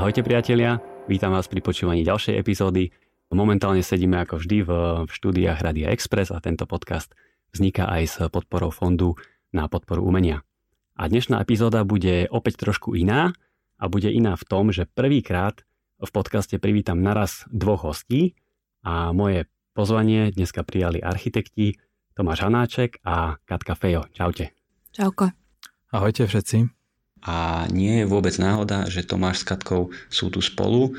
Ahojte priatelia, vítam vás pri počúvaní ďalšej epizódy. Momentálne sedíme ako vždy v štúdiách Radia Express a tento podcast vzniká aj s podporou fondu na podporu umenia. A dnešná epizóda bude opäť trošku iná a bude iná v tom, že prvýkrát v podcaste privítam naraz dvoch hostí a moje pozvanie dneska prijali architekti Tomáš Hanáček a Katka Fejo. Čaute. Čauko. Ahojte všetci. A nie je vôbec náhoda, že Tomáš s Katkou sú tu spolu,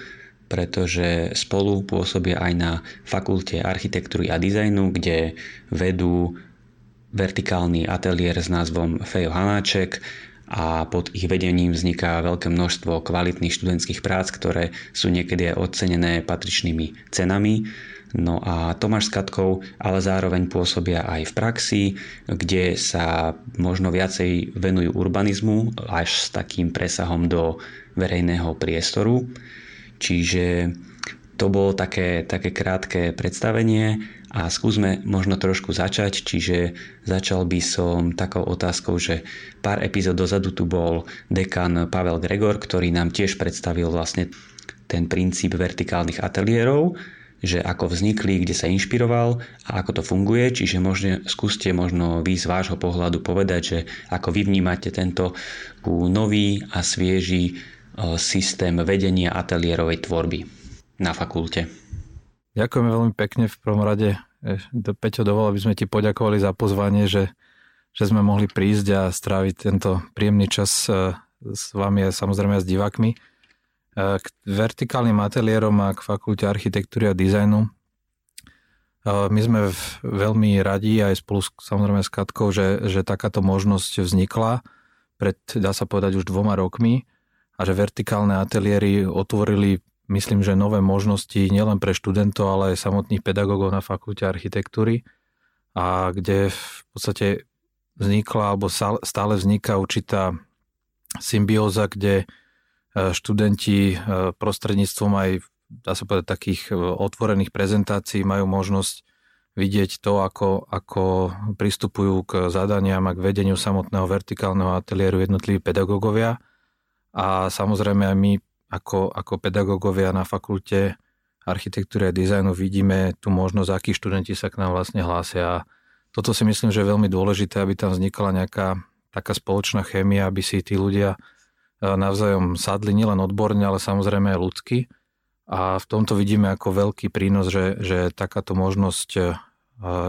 pretože spolu pôsobia aj na Fakulte architektúry a dizajnu, kde vedú vertikálny ateliér s názvom Fejo Hanáček a pod ich vedením vzniká veľké množstvo kvalitných študentských prác, ktoré sú niekedy aj ocenené patričnými cenami. No a Tomáš s Katkou ale zároveň pôsobia aj v praxi, kde sa možno viacej venujú urbanizmu až s takým presahom do verejného priestoru. Čiže to bolo také krátke predstavenie a skúsme možno trošku začať, čiže začal by som takou otázkou, že pár epizód dozadu tu bol dekan Pavel Gregor, ktorý nám tiež predstavil vlastne ten princíp vertikálnych ateliérov, že ako vznikli, kde sa inšpiroval a ako to funguje, čiže skúste vy z vášho pohľadu povedať, že ako vy vnímate tento nový a svieži systém vedenia ateliérovej tvorby na fakulte. Ďakujeme veľmi pekne v prvom rade. Peťo, dovol, aby sme ti poďakovali za pozvanie, že sme mohli prísť a stráviť tento príjemný čas s vami a samozrejme s divákmi. K vertikálnym ateliérom a k Fakulte architektúry a dizajnu. My sme veľmi radi aj spolu samozrejme s Katkou, že takáto možnosť vznikla pred, dá sa povedať, už 2 rokmi a že vertikálne ateliéry otvorili, myslím, že nové možnosti nielen pre študentov, ale aj samotných pedagógov na Fakulte architektúry a kde v podstate vznikla alebo stále vzniká určitá symbióza, kde študenti prostredníctvom aj, dá sa povedať, takých otvorených prezentácií majú možnosť vidieť to, ako pristupujú k zadaniam a k vedeniu samotného vertikálneho ateliéru jednotliví pedagógovia. A samozrejme aj my ako pedagógovia na Fakulte architektúry a dizajnu vidíme tú možnosť, akí študenti sa k nám vlastne hlásia. A toto si myslím, že je veľmi dôležité, aby tam vznikala nejaká taká spoločná chémia, aby si tí ľudia navzájom sadli, nielen odborne, ale samozrejme aj ľudsky. A v tomto vidíme ako veľký prínos, že takáto možnosť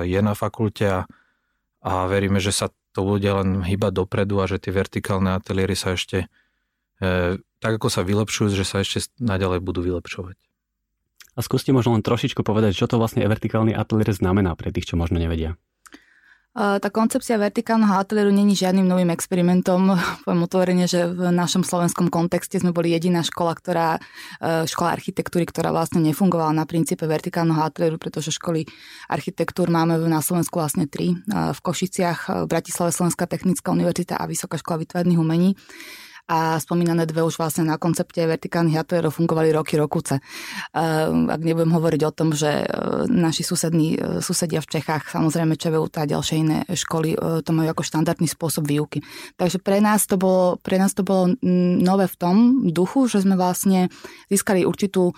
je na fakulte a veríme, že sa to ľudia len hýba dopredu a že tie vertikálne ateliéry sa ešte, tak ako sa vylepšujú, že sa ešte naďalej budú vylepšovať. A skúste možno len trošičku povedať, čo to vlastne vertikálny ateliér znamená pre tých, čo možno nevedia. Tá koncepcia vertikálneho ateliéru není žiadnym novým experimentom. Poviem otvorene, že v našom slovenskom kontexte sme boli jediná škola architektúry, ktorá vlastne nefungovala na princípe vertikálneho ateliéru, pretože školy architektúr máme na Slovensku vlastne 3. V Košiciach, v Bratislave Slovenská technická univerzita a Vysoká škola výtvarných umení. A spomínané dve už vlastne na koncepte vertikálnych ateliérov fungovali roky, rokuce. Ak nebudem hovoriť o tom, že naši susedia v Čechách, samozrejme ČVUT a ďalšie iné školy to majú ako štandardný spôsob výuky. Takže pre nás to bolo nové v tom duchu, že sme vlastne získali určitú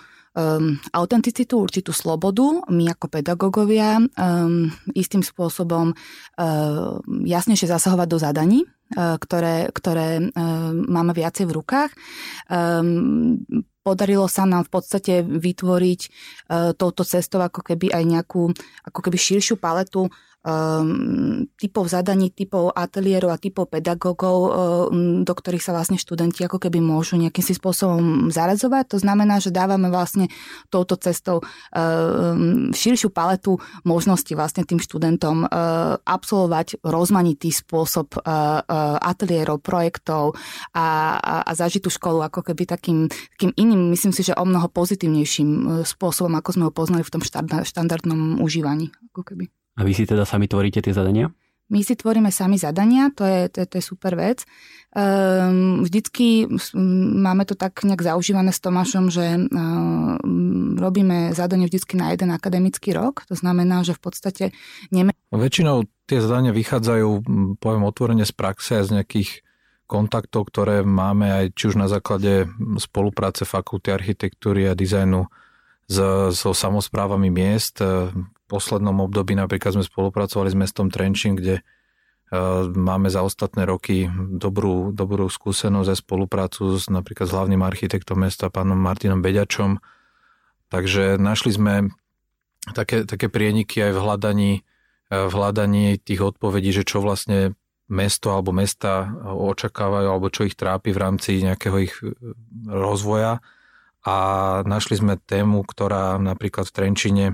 autenticitu, určitú slobodu. My ako pedagógovia istým spôsobom jasnejšie zasahovať do zadaní, ktoré máme viacej v rukách. Podarilo sa nám v podstate vytvoriť touto cestou ako keby širšiu paletu typov zadaní, typov ateliérov a typov pedagógov, do ktorých sa vlastne študenti ako keby môžu nejakým spôsobom zaradzovať. To znamená, že dávame vlastne touto cestou širšiu paletu možností vlastne tým študentom absolvovať rozmanitý spôsob ateliérov, projektov a zažiť tú školu ako keby takým iným, myslím si, že o mnoho pozitívnejším spôsobom, ako sme ho poznali v tom štandardnom užívaní. Ako keby. A vy si teda sami tvoríte tie zadania? My si tvoríme sami zadania, to je super vec. Vždycky máme to tak nejak zaužívané s Tomášom, že robíme zadanie vždycky na jeden akademický rok. To znamená, že v podstate... Väčšinou tie zadania vychádzajú, poviem otvorene, z praxe a z nejakých kontaktov, ktoré máme aj či už na základe spolupráce Fakulty architektúry a dizajnu so samosprávami miest. V poslednom období napríklad sme spolupracovali s mestom Trenčín, kde máme za ostatné roky dobrú skúsenosť aj spoluprácu s napríklad s hlavným architektom mesta, pánom Martínom Beďačom. Takže našli sme také prieniky aj v hľadaní tých odpovedí, že čo vlastne mesto alebo mesta očakávajú alebo čo ich trápi v rámci nejakého ich rozvoja, a našli sme tému, ktorá napríklad v Trenčíne,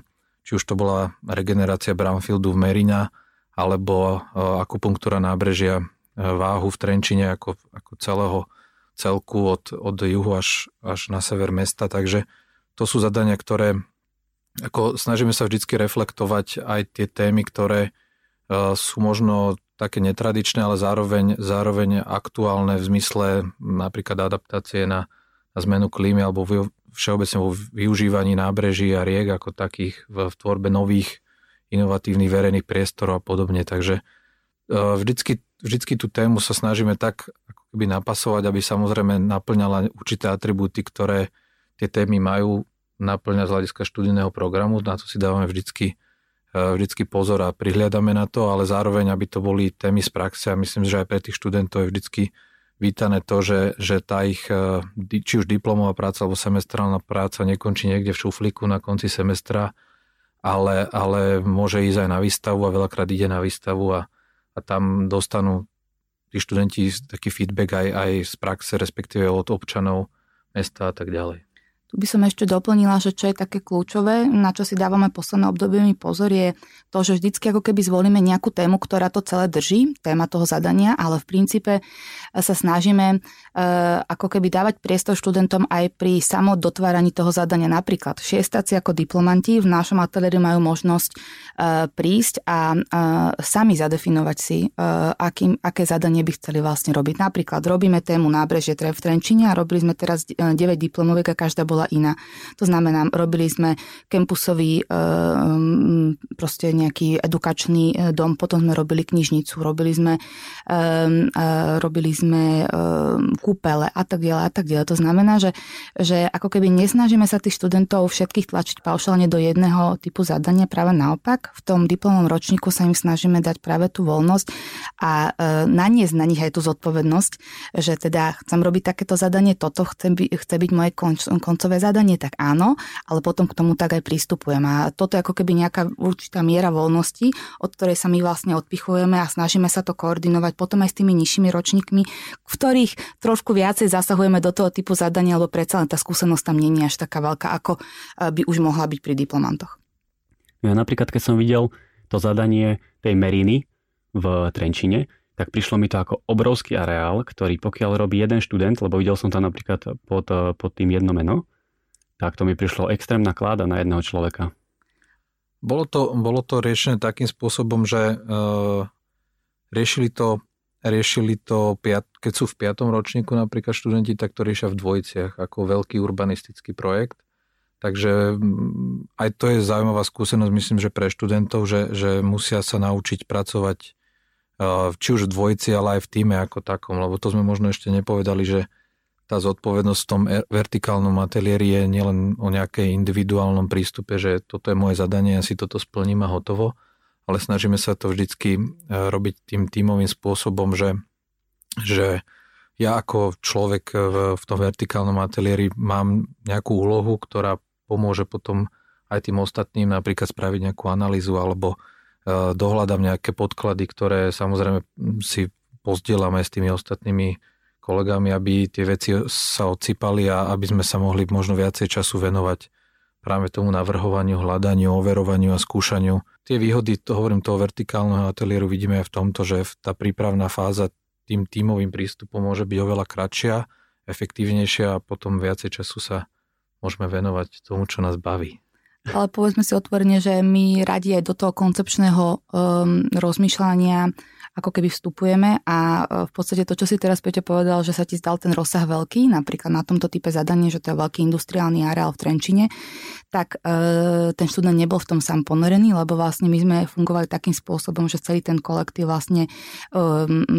či už to bola regenerácia brownfieldu v Merina alebo akupunktúra nábrežia Váhu v Trenčíne ako celého celku od juhu až na sever mesta. Takže to sú zadania, ktoré ako snažíme sa vždycky reflektovať aj tie témy, ktoré sú možno také netradičné, ale zároveň aktuálne v zmysle napríklad adaptácie na zmenu klímy alebo všeobecne vo využívaní nábreží a riek ako takých v tvorbe nových inovatívnych verejných priestorov a podobne. Takže vždycky tú tému sa snažíme tak ako keby napasovať, aby samozrejme naplňala určité atribúty, ktoré tie témy majú naplňať z hľadiska študijného programu. Na to si dávame vždycky pozor a prihliadame na to, ale zároveň, aby to boli témy z praxe, a myslím, že aj pre tých študentov je vždycky vítané to, že tá ich či už diplomová práca alebo semestrálna práca nekončí niekde v šuflíku na konci semestra, ale môže ísť aj na výstavu, a veľakrát ide na výstavu a tam dostanú tí študenti taký feedback aj z praxe, respektíve od občanov mesta a tak ďalej. Tu by som ešte doplnila, že čo je také kľúčové, na čo si dávame posledné obdobie pozor, je to, že vždycky ako keby zvolíme nejakú tému, ktorá to celé drží, téma toho zadania, ale v princípe sa snažíme ako keby dávať priestor študentom aj pri samodotváraní toho zadania. Napríklad šiestáci ako diplomanti v našom ateliéri majú možnosť prísť a sami zadefinovať si, aké zadanie by chceli vlastne robiť. Napríklad robíme tému nábrežie v Trenčíne a robili sme teraz 9 diplomoviek a každá bola iná. To znamená, robili sme kampusový proste nejaký edukačný dom, potom sme robili knižnicu, robili sme kúpele a tak ďalej. To znamená, že ako keby nesnažíme sa tých študentov všetkých tlačiť paušálne do jedného typu zadania, práve naopak. V tom diplomom ročníku sa im snažíme dať práve tú voľnosť a naniesť na nich aj tú zodpovednosť, že teda chcem robiť takéto zadanie, toto chce byť moje koncové zadanie, tak áno, ale potom k tomu tak aj pristupujem. A toto je ako keby nejaká určitá miera voľnosti, od ktorej sa my vlastne odpichujeme a snažíme sa to koordinovať potom aj s tými nižšími ročníkmi, v ktorých trošku viacej zasahujeme do toho typu zadania, lebo predsa len tá skúsenosť tam nie je až taká veľká, ako by už mohla byť pri diplomantoch. Ja napríklad, keď som videl to zadanie tej Meriny v Trenčine, tak prišlo mi to ako obrovský areál, ktorý pokiaľ robí jeden študent, lebo videl som tam napríklad pod tým jedno meno, tak to mi prišlo extrémna kláda na jedného človeka. Bolo to riešené takým spôsobom, že keď sú v 5. ročníku napríklad študenti, tak to riešia v dvojiciach ako veľký urbanistický projekt. Takže aj to je zaujímavá skúsenosť, myslím, že pre študentov, že musia sa naučiť pracovať či už v dvojici, ale aj v týme ako takom, lebo to sme možno ešte nepovedali, že tá zodpovednosť v tom vertikálnom ateliéri je nielen o nejakej individuálnom prístupe, že toto je moje zadanie, ja si toto splním a hotovo, ale snažíme sa to vždycky robiť tým tímovým spôsobom, že ja ako človek v tom vertikálnom ateliéri mám nejakú úlohu, ktorá pomôže potom aj tým ostatným napríklad spraviť nejakú analýzu alebo dohľadám nejaké podklady, ktoré samozrejme si pozdieľame s tými ostatnými kolegami, aby tie veci sa odsypali a aby sme sa mohli možno viacej času venovať práve tomu navrhovaniu, hľadaniu, overovaniu a skúšaniu. Tie výhody, toho vertikálneho ateliéru vidíme aj v tomto, že tá prípravná fáza tým tímovým prístupom môže byť oveľa kratšia, efektívnejšia a potom viacej času sa môžeme venovať tomu, čo nás baví. Ale povedzme si otvorene, že my radi aj do toho koncepčného rozmýšľania ako keby vstupujeme a v podstate to, čo si teraz Peťo povedal, že sa ti zdal ten rozsah veľký, napríklad na tomto type zadanie, že to je veľký industriálny areál v Trenčine, tak ten študent nebol v tom sám ponorený, lebo vlastne my sme fungovali takým spôsobom, že celý ten kolektív vlastne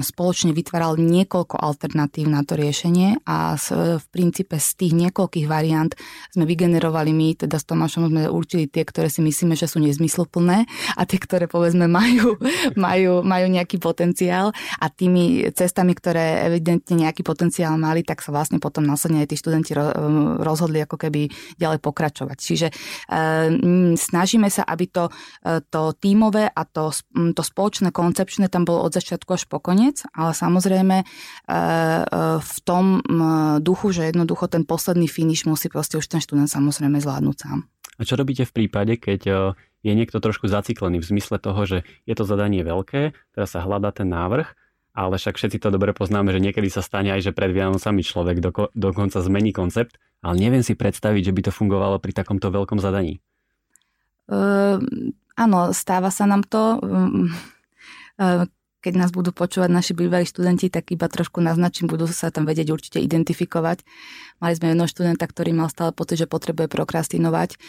spoločne vytváral niekoľko alternatív na to riešenie a v princípe z tých niekoľkých variant sme vygenerovali my, teda s Tomášom sme určili tie, ktoré si myslíme, že sú nezmysluplné a tie, ktoré povedzme majú nejaký potenciál a tými cestami, ktoré evidentne nejaký potenciál mali, tak sa vlastne potom následne aj tí študenti rozhodli ako keby ďalej pokračovať. Čiže snažíme sa, aby to tímové a to spoločné, koncepčné tam bolo od začiatku až po koniec, ale samozrejme v tom duchu, že jednoducho ten posledný finish musí proste už ten študent samozrejme zvládnuť sám. A čo robíte v prípade, keď je niekto trošku zaciklený v zmysle toho, že je to zadanie veľké, teraz sa hľadá ten návrh, ale však všetci to dobre poznáme, že niekedy sa stane aj, že pred Vianocami človek dokonca zmení koncept, ale neviem si predstaviť, že by to fungovalo pri takomto veľkom zadaní. Áno, stáva sa nám to. Keď nás budú počúvať naši bývalí študenti, tak iba trošku naznačím, budú sa tam vedieť určite identifikovať. Mali sme jedného študenta, ktorý mal stále pocit, že potrebuje prokrastinovať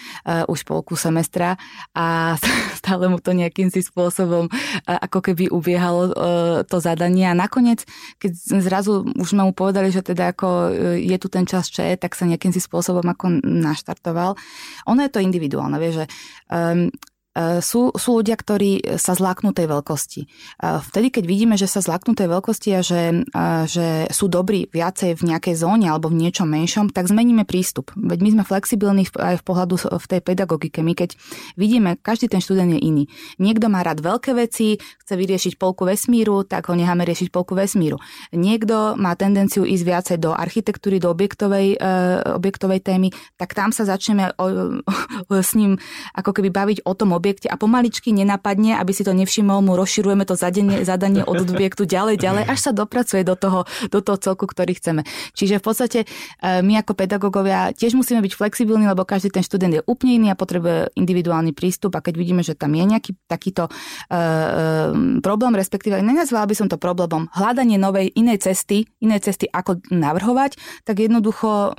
už polku semestra a stále mu to nejakým si spôsobom ako keby ubiehalo to zadanie. A nakoniec, keď zrazu už sme mu povedali, že teda ako je tu ten čas ČE, tak sa nejakým si spôsobom ako naštartoval. Ono je to individuálne, vieš, že sú ľudia, ktorí sa zláknú tej veľkosti. Vtedy, keď vidíme, že sa zláknú tej veľkosti a že sú dobrí viacej v nejakej zóne alebo v niečom menšom, tak zmeníme prístup. Veď my sme flexibilní aj v pohľadu v tej pedagogike. My keď vidíme, každý ten študent je iný. Niekto má rád veľké veci, chce vyriešiť polku vesmíru, tak ho necháme riešiť polku vesmíru. Niekto má tendenciu ísť viacej do architektúry, do objektovej témy, tak tam sa začneme s ním ako keby baviť o tom objekte a pomaličky nenapadne, aby si to nevšimol, mu rozširujeme to zadanie od objektu ďalej, až sa dopracuje do toho celku, ktorý chceme. Čiže v podstate my ako pedagógovia tiež musíme byť flexibilní, lebo každý ten študent je úplne iný a potrebuje individuálny prístup a keď vidíme, že tam je nejaký takýto problém, respektíve nenazvala by som to problémom, hľadanie novej inej cesty, ako navrhovať, tak jednoducho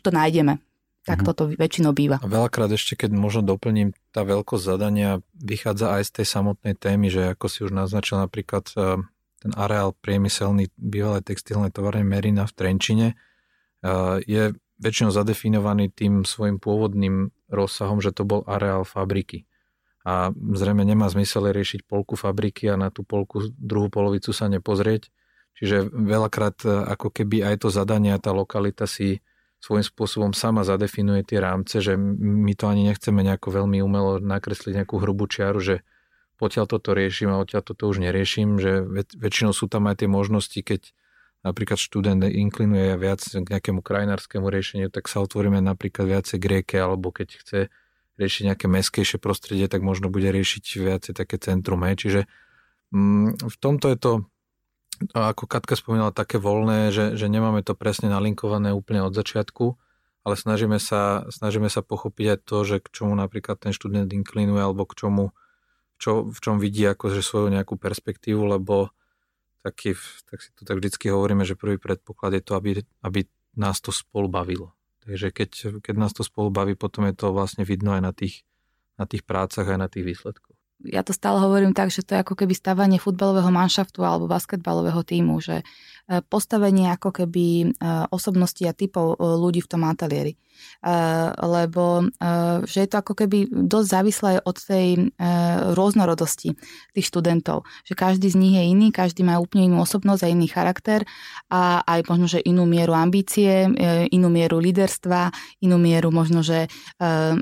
to nájdeme. Tak toto väčšinou býva. A veľakrát ešte, keď možno doplním, tá veľkosť zadania vychádza aj z tej samotnej témy, že ako si už naznačil napríklad ten areál priemyselný bývalé textilné továrne Merina v Trenčine je väčšinou zadefinovaný tým svojim pôvodným rozsahom, že to bol areál fabriky. A zrejme nemá zmysel riešiť polku fabriky a na tú polku druhú polovicu sa nepozrieť. Čiže veľakrát ako keby aj to zadanie a tá lokalita si svojím spôsobom sama zadefinuje tie rámce, že my to ani nechceme nejako veľmi umelo nakresliť nejakú hrubú čiaru, že potiaľ toto riešim a odtiaľ toto už neriešim, že väčšinou sú tam aj tie možnosti, keď napríklad študent inklinuje viac k nejakému krajinárskému riešeniu, tak sa otvoríme napríklad viacej k rieke, alebo keď chce riešiť nejaké mestskejšie prostredie, tak možno bude riešiť viacej také centrum. Čiže v tomto je to, ako Katka spomínala, také voľné, že nemáme to presne nalinkované úplne od začiatku, ale snažíme sa pochopiť aj to, že k čomu napríklad ten študent inklinuje alebo k čomu, v čom vidí akože svoju nejakú perspektívu, lebo tak si to tak vždycky hovoríme, že prvý predpoklad je to, aby nás to spolu bavilo. Takže keď nás to spolu baví, potom je to vlastne vidno aj na tých prácach, aj na tých výsledkoch. Ja to stále hovorím tak, že to je ako keby stavanie futbalového manšaftu alebo basketbalového tímu, že postavenie ako keby osobností a typov ľudí v tom ateliéri. Lebo že je to ako keby dosť závislé od tej rôznorodosti tých študentov. Že každý z nich je iný, každý má úplne inú osobnosť a iný charakter a aj možno, že inú mieru ambície, inú mieru líderstva, inú mieru možno, že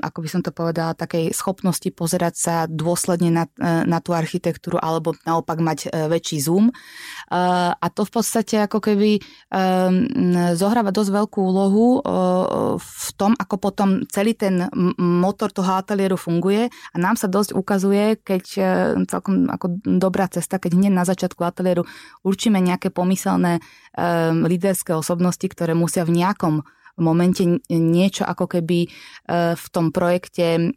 ako by som to povedala, takej schopnosti pozerať sa dôsledne na tú architektúru alebo naopak mať väčší zoom. A to v podstate ako keby zohráva dosť veľkú úlohu v tom, ako potom celý ten motor toho ateliéru funguje a nám sa dosť ukazuje, keď celkom ako dobrá cesta, keď hneď na začiatku ateliéru určíme nejaké pomyselné líderské osobnosti, ktoré musia v nejakom momente niečo ako keby v tom projekte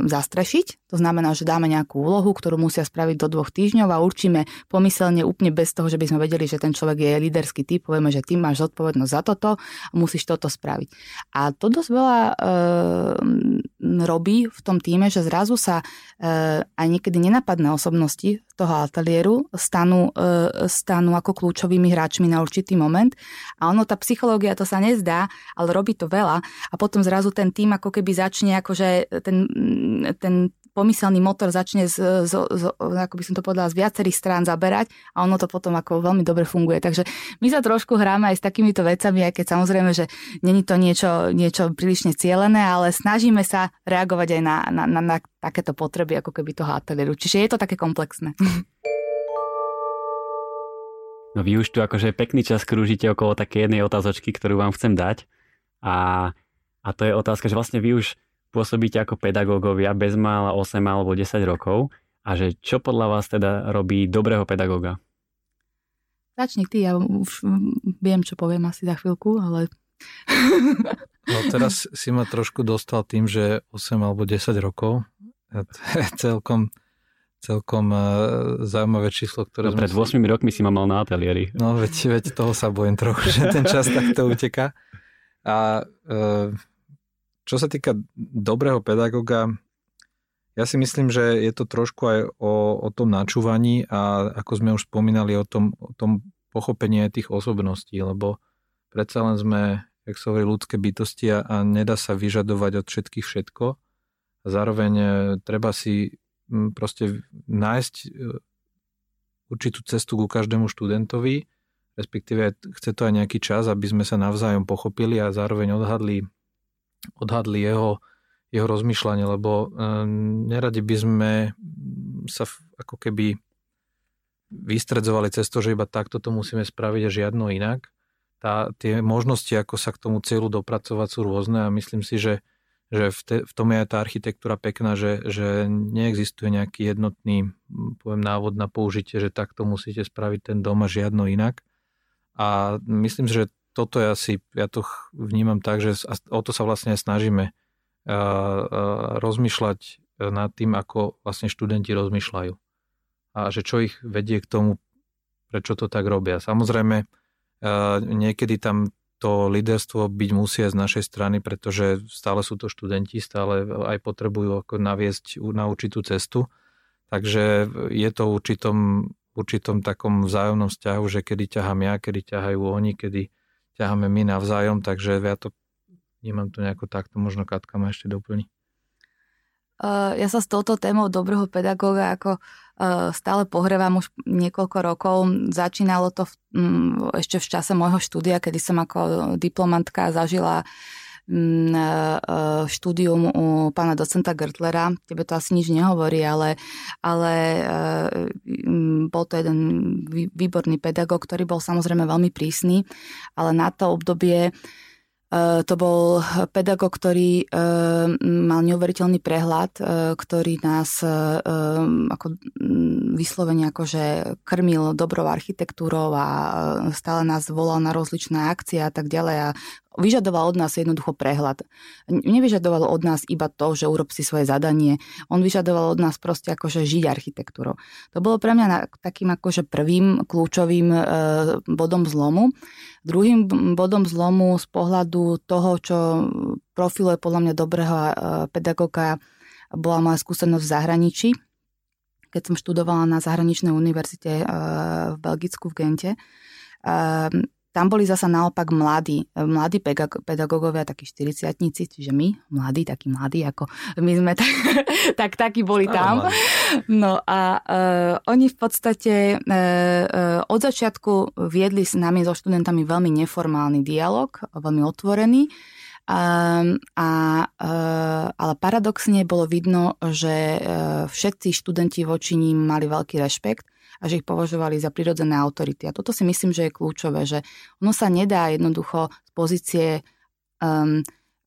zastrešiť. To znamená, že dáme nejakú úlohu, ktorú musia spraviť do 2 týždňov a určíme pomyselne úplne bez toho, že by sme vedeli, že ten človek je líderský typ, povieme, že ty máš zodpovednosť za toto a musíš toto spraviť. A to dosť veľa robí v tom tíme, že zrazu sa aj niekedy nenápadné osobnosti toho ateliéru stanú ako kľúčovými hráčmi na určitý moment. A ono, tá psychológia, to sa nezdá, ale robí to veľa a potom zrazu ten tím ako keby začne akože ten pomyselný motor začne ako by som to povedala, z viacerých strán zaberať a ono to potom ako veľmi dobre funguje. Takže my sa trošku hráme aj s takýmito vecami, aj keď samozrejme, že není to niečo prílišne cielené, ale snažíme sa reagovať aj na takéto potreby, ako keby toho ateliéru. Čiže je to také komplexné. No vy už tu akože pekný čas krúžite okolo také jednej otázočky, ktorú vám chcem dať. A to je otázka, že vlastne vy už pôsobíte ako pedagógovia bezmála 8 alebo 10 rokov a že čo podľa vás teda robí dobrého pedagóga? Začni ty, ja už viem, čo poviem asi za chvíľku, ale... No teraz si ma trošku dostal tým, že 8 alebo 10 rokov je celkom zaujímavé číslo, ktoré... No, pred 8 rokmi si ma mal na ateliéri. No veď toho sa bojím trochu, že ten čas takto uteká. A... Čo sa týka dobrého pedagóga, ja si myslím, že je to trošku aj o tom načúvaní a ako sme už spomínali o tom pochopení aj tých osobností, lebo predsa len sme, jak sa hovorí, ľudské bytosti a nedá sa vyžadovať od všetkých všetko. A zároveň treba si proste nájsť určitú cestu ku každému študentovi, respektíve chce to aj nejaký čas, aby sme sa navzájom pochopili a zároveň odhadli jeho rozmýšľanie, lebo neradi by sme sa ako keby vystredzovali cez to, že iba takto to musíme spraviť a žiadno inak. Tie možnosti, ako sa k tomu cieľu dopracovať, sú rôzne a myslím si, že v tom je aj tá architektúra pekná, že neexistuje nejaký jednotný návod na použitie, že takto musíte spraviť ten dom a žiadno inak. A myslím si, že toto je asi, ja to vnímam tak, že o to sa vlastne snažíme rozmýšľať nad tým, ako vlastne študenti rozmýšľajú. A že čo ich vedie k tomu, prečo to tak robia. Samozrejme, niekedy tam to líderstvo byť musí z našej strany, pretože stále sú to študenti, stále aj potrebujú ako naviesť na určitú cestu. Takže je to určitom takom vzájomnom vzťahu, že kedy ťahám ja, kedy ťahajú oni, kedy ťaháme my navzájom, takže ja to nemám tu nejako takto, možno Katka ma ešte doplní. Ja sa s touto témou dobrého pedagóga ako stále pohrevám už niekoľko rokov. Začínalo to ešte v čase môjho štúdia, kedy som ako diplomantka zažila štúdium u pána docenta Gertlera. Tebe to asi nič nehovorí, ale bol to jeden výborný pedagóg, ktorý bol samozrejme veľmi prísny, ale na to obdobie to bol pedagóg, ktorý mal neuveriteľný prehľad, ktorý nás ako vyslovene akože krmil dobrou architektúrou a stále nás volal na rozličné akcie a tak ďalej a vyžadoval od nás jednoducho prehľad. Nevyžadoval od nás iba to, že urob si svoje zadanie. On vyžadoval od nás proste akože žiť architektúrou. To bolo pre mňa takým akože prvým kľúčovým bodom zlomu. Druhým bodom zlomu z pohľadu toho, čo profiluje podľa mňa dobrého pedagóga, bola moja skúsenosť v zahraničí. Keď som študovala na zahraničnej univerzite v Belgicku, v Gente, tam boli zasa naopak mladí pedagógovia, takí 40-tníci, čiže my, takí mladí, ako my sme takí boli tam. No a oni v podstate od začiatku viedli s nami, so študentami, veľmi neformálny dialog, veľmi otvorený. Ale paradoxne bolo vidno, že všetci študenti voči ním mali veľký rešpekt a že ich považovali za prirodzené autority. A toto si myslím, že je kľúčové, že ono sa nedá jednoducho z pozície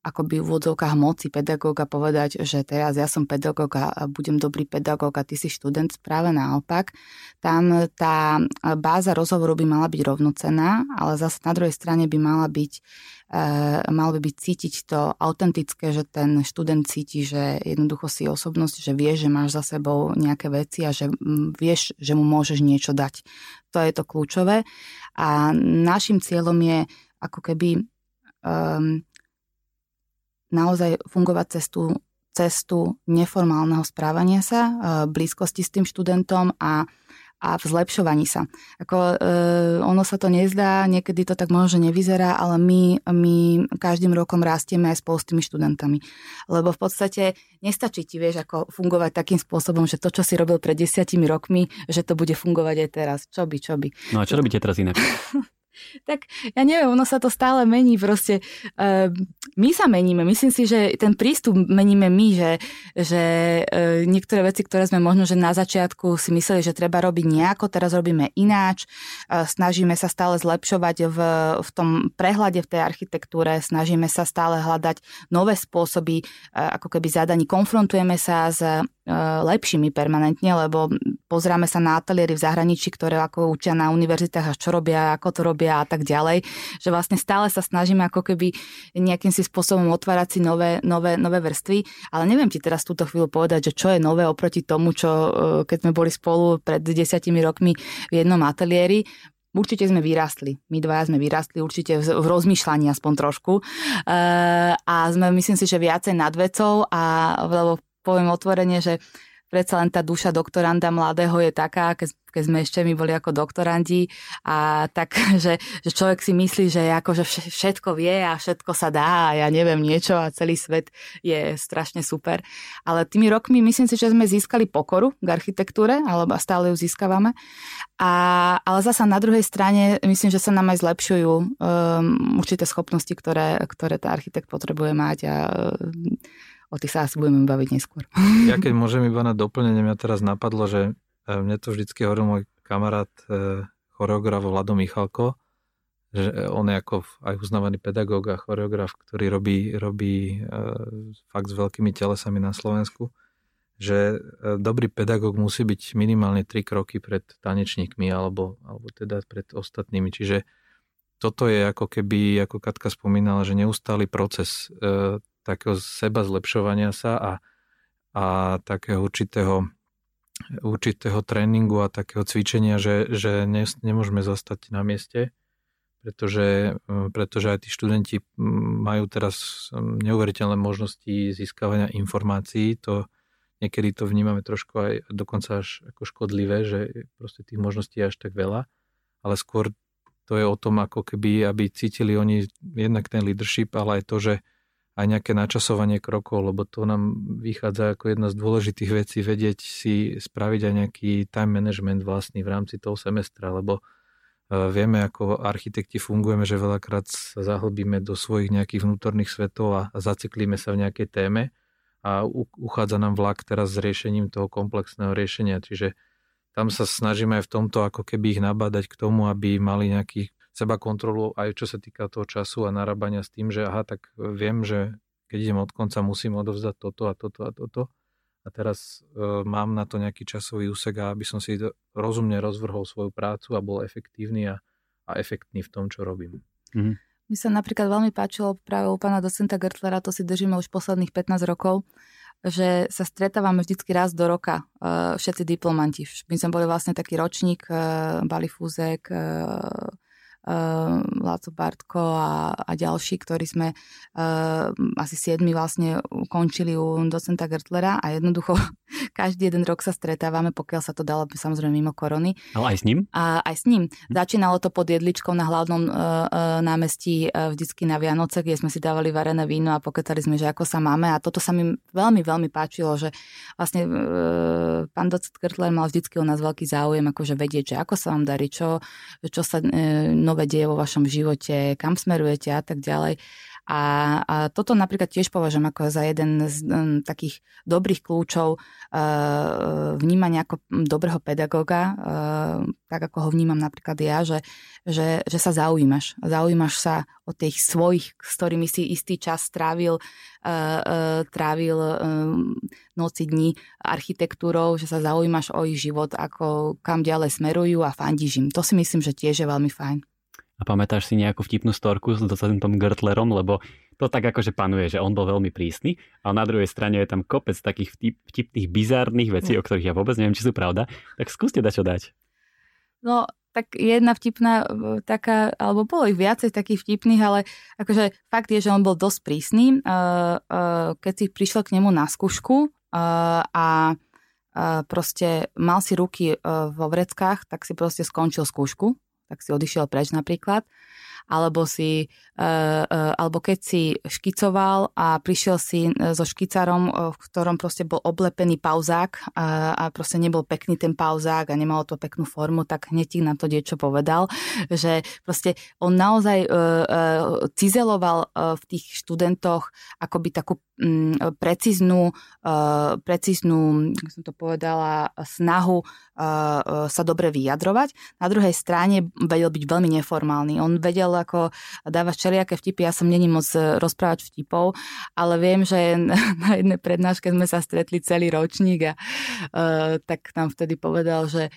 akoby v úvodzovkách moci pedagóga povedať, že teraz ja som pedagóg a budem dobrý pedagóg a ty si študent, práve naopak. Tam tá báza rozhovoru by mala byť rovnocenná, ale zase na druhej strane by mala byť malo by byť cítiť to autentické, že ten študent cíti, že jednoducho si osobnosť, že vie, že máš za sebou nejaké veci a že vieš, že mu môžeš niečo dať. To je to kľúčové. A našim cieľom je ako keby naozaj fungovať cestu neformálneho správania sa, blízkosti s tým študentom a v zlepšovaní sa. Ako, ono sa to nezdá, niekedy to tak možno nevyzerá, ale my každým rokom rastieme aj spolu s tými študentami. Lebo v podstate nestačí ti, vieš, ako fungovať takým spôsobom, že to, čo si robil pred 10 rokmi, že to bude fungovať aj teraz. Čo by? No a čo robíte teraz inak? Tak ja neviem, ono sa to stále mení, proste my sa meníme, myslím si, že ten prístup meníme my, že niektoré veci, ktoré sme možno, že na začiatku si mysleli, že treba robiť nejako, teraz robíme ináč, snažíme sa stále zlepšovať v tom prehľade v tej architektúre, snažíme sa stále hľadať nové spôsoby, ako keby zadaní, konfrontujeme sa s lepšími permanentne, lebo pozráme sa na ateliéry v zahraničí, ktoré ako učia na univerzitách a čo robia, ako to robia a tak ďalej, že vlastne stále sa snažíme ako keby nejakým si spôsobom otvárať si nové vrstvy, ale neviem ti teraz túto chvíľu povedať, že čo je nové oproti tomu, čo keď sme boli spolu pred 10 rokmi v jednom ateliéri. Určite sme vyrástli. My dvaja sme vyrástli určite v rozmýšľaní aspoň trošku a sme, myslím si, že viacej nad vecou, a lebo poviem otvorene, že predsa len tá duša doktoranda mladého je taká, keď sme ešte my boli ako doktorandi, a tak, že človek si myslí, že akože všetko vie a všetko sa dá a ja neviem niečo a celý svet je strašne super. Ale tými rokmi myslím si, že sme získali pokoru k architektúre, alebo stále ju získavame. Ale zasa na druhej strane myslím, že sa nám aj zlepšujú určité schopnosti, ktoré tá architekt potrebuje mať, a o tých sa asi budeme baviť neskôr. Ja keď môžem iba na doplnenie, mňa teraz napadlo, že mne to vždycky hovoril môj kamarát, choreograf Vlado Michalko, že on je ako aj uznávaný pedagóg a choreograf, ktorý robí fakt s veľkými telesami na Slovensku, že dobrý pedagóg musí byť minimálne 3 kroky pred tanečníkmi alebo teda pred ostatnými. Čiže toto je ako keby, ako Katka spomínala, že neustály proces takého seba zlepšovania sa a takého určitého tréningu a takého cvičenia, že nemôžeme zastať na mieste, pretože aj tí študenti majú teraz neuveriteľné možnosti získavania informácií. To niekedy to vnímame trošku aj dokonca až ako škodlivé, že proste tých možností je až tak veľa, ale skôr to je o tom, ako keby, aby cítili oni jednak ten leadership, ale aj to, že aj nejaké načasovanie krokov, lebo to nám vychádza ako jedna z dôležitých vecí, vedieť si spraviť aj nejaký time management vlastný v rámci toho semestra, lebo vieme, ako architekti fungujeme, že veľakrát sa zahlbíme do svojich nejakých vnútorných svetov a zaciklíme sa v nejakej téme a uchádza nám vlak teraz s riešením toho komplexného riešenia, čiže tam sa snažíme aj v tomto ako keby ich nabádať k tomu, aby mali nejakých seba kontrolu aj čo sa týka toho času a narábania s tým, že aha, tak viem, že keď idem od konca, musím odovzdať toto a toto a toto. A teraz mám na to nejaký časový úsek, aby som si rozumne rozvrhol svoju prácu a bol efektívny a efektný v tom, čo robím. Mhm. Mi sa napríklad veľmi páčilo práve u pána docenta Gertlera, to si držíme už posledných 15 rokov, že sa stretávame vždycky raz do roka všetci diplomanti. My sme boli vlastne taký ročník, Bali Fúzek, Láco Bartko a ďalší, ktorí sme asi 7 vlastne končili u docenta Gertlera, a jednoducho každý jeden rok sa stretávame, pokiaľ sa to dalo, samozrejme mimo korony. Ale aj s ním? Začínalo to pod jedličkou na hlavnom námestí vždycky na Vianoce, kde sme si dávali varené víno a pokecali sme, že ako sa máme, a toto sa mi veľmi, veľmi páčilo, že vlastne pán docent Gertler mal vždycky u nás veľký záujem, akože vedieť, že ako sa vám darí, čo sa nové deje vo vašom živote, kam smerujete a tak ďalej. A toto napríklad tiež považujem ako za jeden z takých dobrých kľúčov vnímania ako dobrého pedagóga, tak ako ho vnímam napríklad ja, že sa zaujímaš. Zaujímaš sa o tých svojich, s ktorými si istý čas trávil noci, dni architektúrou, že sa zaujímaš o ich život, ako kam ďalej smerujú a fandíš im. To si myslím, že tiež je veľmi fajn. A pamätáš si nejakú vtipnú storku s docentom Gertlerom, lebo to tak akože panuje, že on bol veľmi prísny a na druhej strane je tam kopec takých vtipných, bizárnych vecí, o ktorých ja vôbec neviem, či sú pravda. Tak skúste dačo dať. No, tak jedna vtipná taká, alebo bolo ich viacej takých vtipných, ale akože fakt je, že on bol dosť prísny. Keď si prišiel k nemu na skúšku a proste mal si ruky vo vreckách, tak si proste skončil skúšku. Tak si odišiel preč napríklad, alebo keď si škicoval a prišiel si so škicárom, v ktorom proste bol oblepený pauzák a proste nebol pekný ten pauzák a nemalo to peknú formu, tak hneď nám to niečo povedal, že proste on naozaj cizeloval v tých študentoch akoby takú precíznú, ako som to povedala, snahu sa dobre vyjadrovať. Na druhej strane vedel byť veľmi neformálny. On vedel, ako dáva všelijaké vtipy. Ja som není moc rozprávať vtipov, ale viem, že na jednej prednáške sme sa stretli celý ročník a tak nám vtedy povedal, že